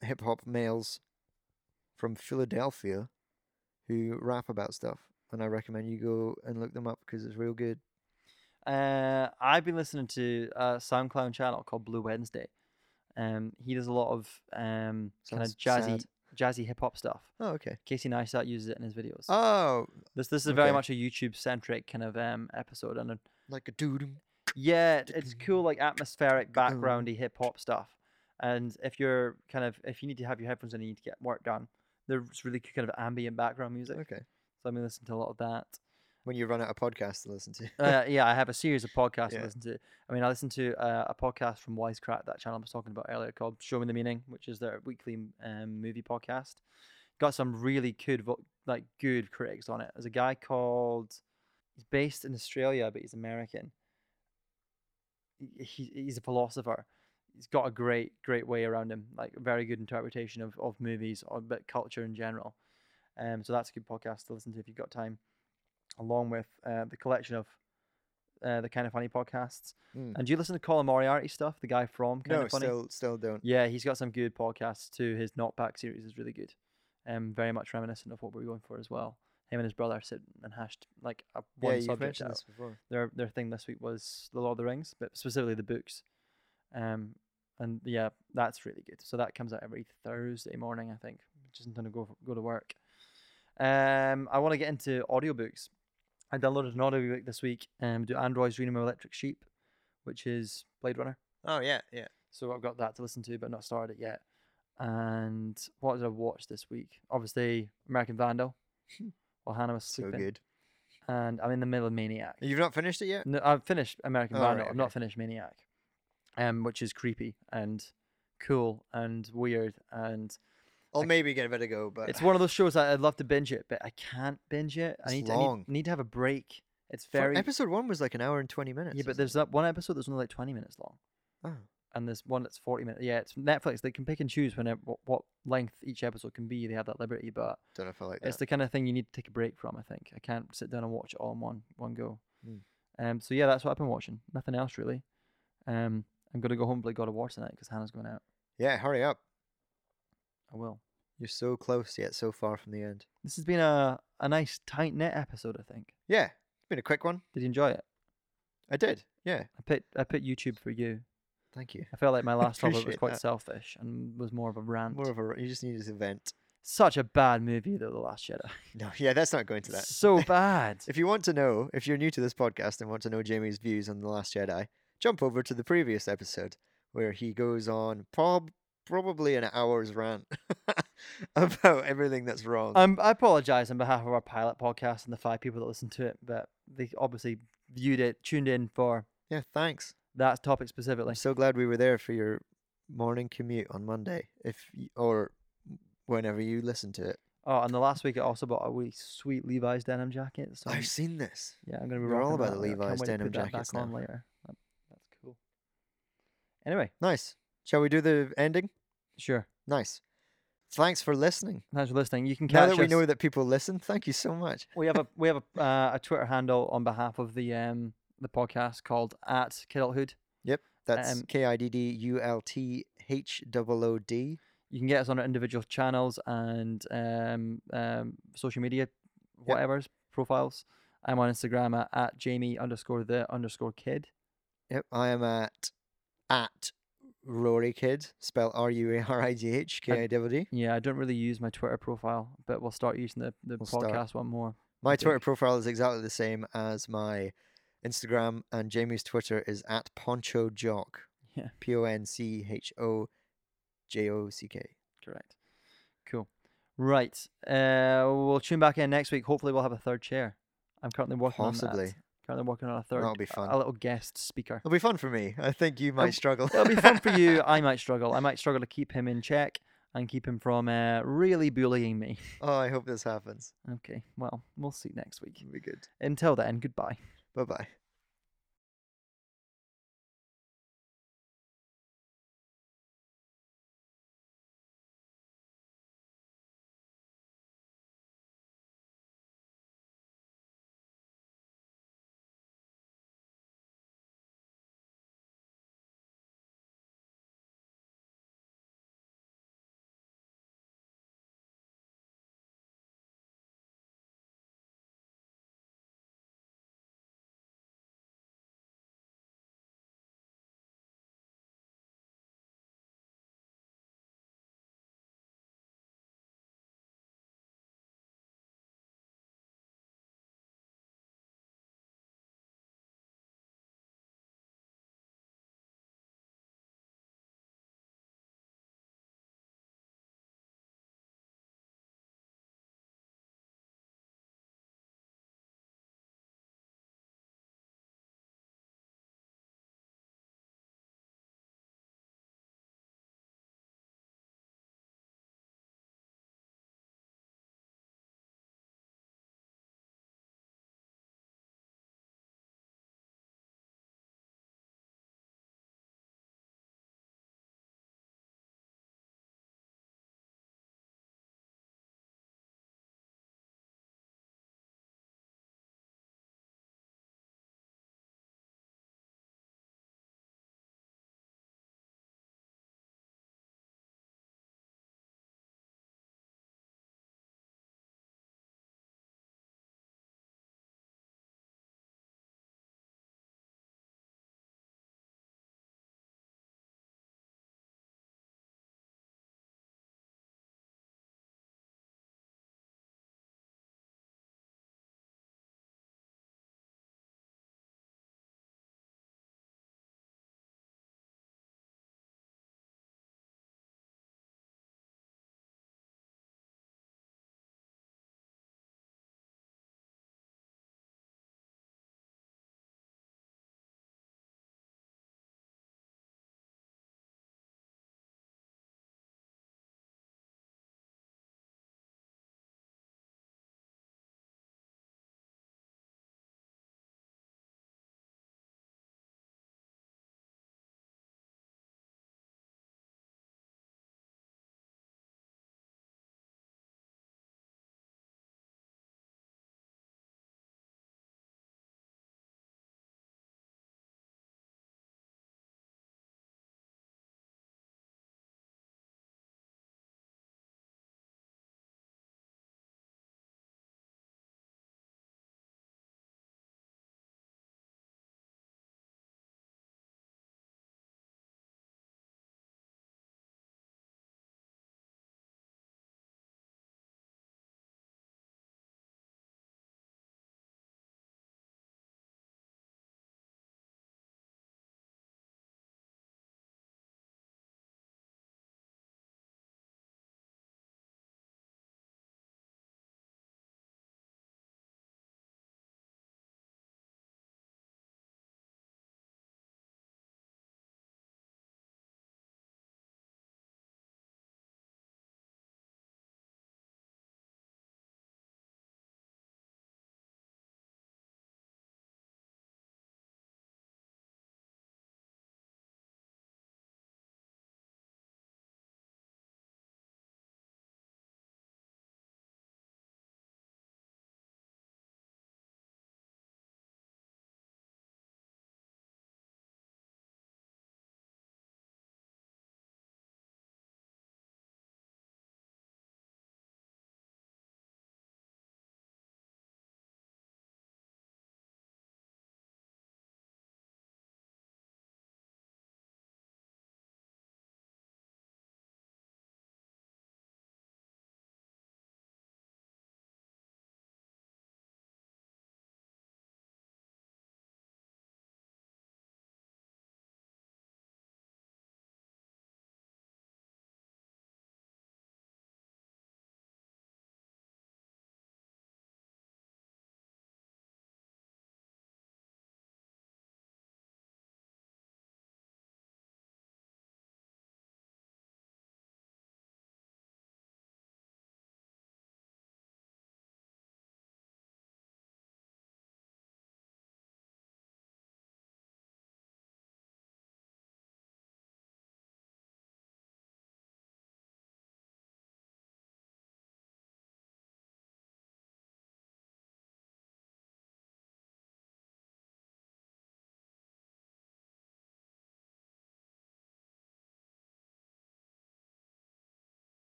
hip-hop males from Philadelphia who rap about stuff, and I recommend you go and look them up because it's real good. I've been listening to a SoundCloud channel called Blue Wednesday. He does a lot of kind of jazzy hip hop stuff. Oh, okay. Casey Neistat uses it in his videos. Oh, this is very much a YouTube centric kind of episode, and like a dude. Yeah, it's cool, like atmospheric, backgroundy hip hop stuff. And if you need to have your headphones in and you need to get work done, there's really kind of ambient background music. Okay. So I'm gonna listen to a lot of that. When you run out of podcasts to listen to. I have a series of podcasts to listen to. I mean, I listened to a podcast from Wisecrack, that channel I was talking about earlier, called Show Me the Meaning, which is their weekly movie podcast. Got some really good critics on it. There's a guy he's based in Australia, but he's American. He's a philosopher. He's got a great, great way around him, like a very good interpretation of movies, but culture in general. So that's a good podcast to listen to if you've got time. Along with the collection of the Kind of Funny podcasts. And do you listen to Colin Moriarty stuff? The guy from Kind of Funny? No, still don't. Yeah, he's got some good podcasts too. His Knockback series is really good. Very much reminiscent of what we're going for as well. Him and his brother sit and hashed one subject out. This before. Their thing this week was The Lord of the Rings, but specifically the books. And yeah, that's really good. So that comes out every Thursday morning, I think, just in time to go to work. I want to get into audiobooks. I downloaded an audiobook this week. Do Androids Dream of Electric Sheep, which is Blade Runner. Oh, yeah, yeah. So I've got that to listen to, but not started it yet. And what did I watch this week? Obviously, American Vandal. Well, Hannah was sleeping. So good. And I'm in the middle of Maniac. You've not finished it yet? No, I've finished American Vandal. Right, okay. I've not finished Maniac, which is creepy and cool and weird. And I'll maybe give it a go, but it's one of those shows I'd love to binge it, but I can't binge it. I need to have a break. It's very episode one was like an hour and 20 minutes. Yeah, but there's that one episode that's only like 20 minutes long. Oh. And there's one that's 40 minutes. Yeah, it's Netflix. They can pick and choose whenever what length each episode can be. They have that liberty, but don't know if I like that. It's the kind of thing you need to take a break from. I think I can't sit down and watch it all in one go. So yeah, that's what I've been watching. Nothing else really. I'm gonna go home and play God of War tonight because Hannah's going out. Yeah, hurry up. I will. You're so close yet so far from the end. This has been a nice tight knit episode, I think. Yeah, it's been a quick one. Did you enjoy it? I did. Yeah. I picked YouTube for you. Thank you. I felt like my last topic was quite selfish and was more of a rant. You just needed to vent. Such a bad movie, though, The Last Jedi. No, yeah, that's not going to that. So bad. If you want to know, if you're new to this podcast and want to know Jamie's views on The Last Jedi, jump over to the previous episode where he goes on probably an hour's rant about everything that's wrong. I apologize on behalf of our pilot podcast and the 5 people that listened to it, but they obviously viewed it, tuned in for... Yeah, thanks. That topic specifically. I'm so glad we were there for your morning commute on Monday, or whenever you listen to it. Oh, and the last week I also bought a wee sweet Levi's denim jacket. So I've seen this. Yeah, I'm going to be all about the Levi's denim jackets now. Later. That's cool. Anyway. Nice. Shall we do the ending? Sure. Nice. Thanks for listening. You can catch us. Now that we know that people listen, thank you so much. We have a Twitter handle on behalf of the podcast called @Kittlehood. Yep, that's KIDDULTHOOD. You can get us on our individual channels and social media, whatever's profiles. I'm on Instagram at Jamie_the_kid. Yep, I am at Rory Kidd, spelled RUARIGH KIDD. Yeah, I don't really use my Twitter profile, but we'll start using the podcast one more. My Twitter profile is exactly the same as my Instagram, and Jamie's Twitter is at PonchoJock. Yeah. PONCHOJOCK. Correct. Cool. Right. We'll tune back in next week. Hopefully we'll have a third chair. I'm currently working on that. Currently working on a third. That'll be fun. A little guest speaker. It'll be fun for me. I think you might struggle. It'll be fun for you. I might struggle. To keep him in check and keep him from really bullying me. Oh, I hope this happens. Okay. Well, we'll see next week. It'll be good. Until then, goodbye. Bye-bye.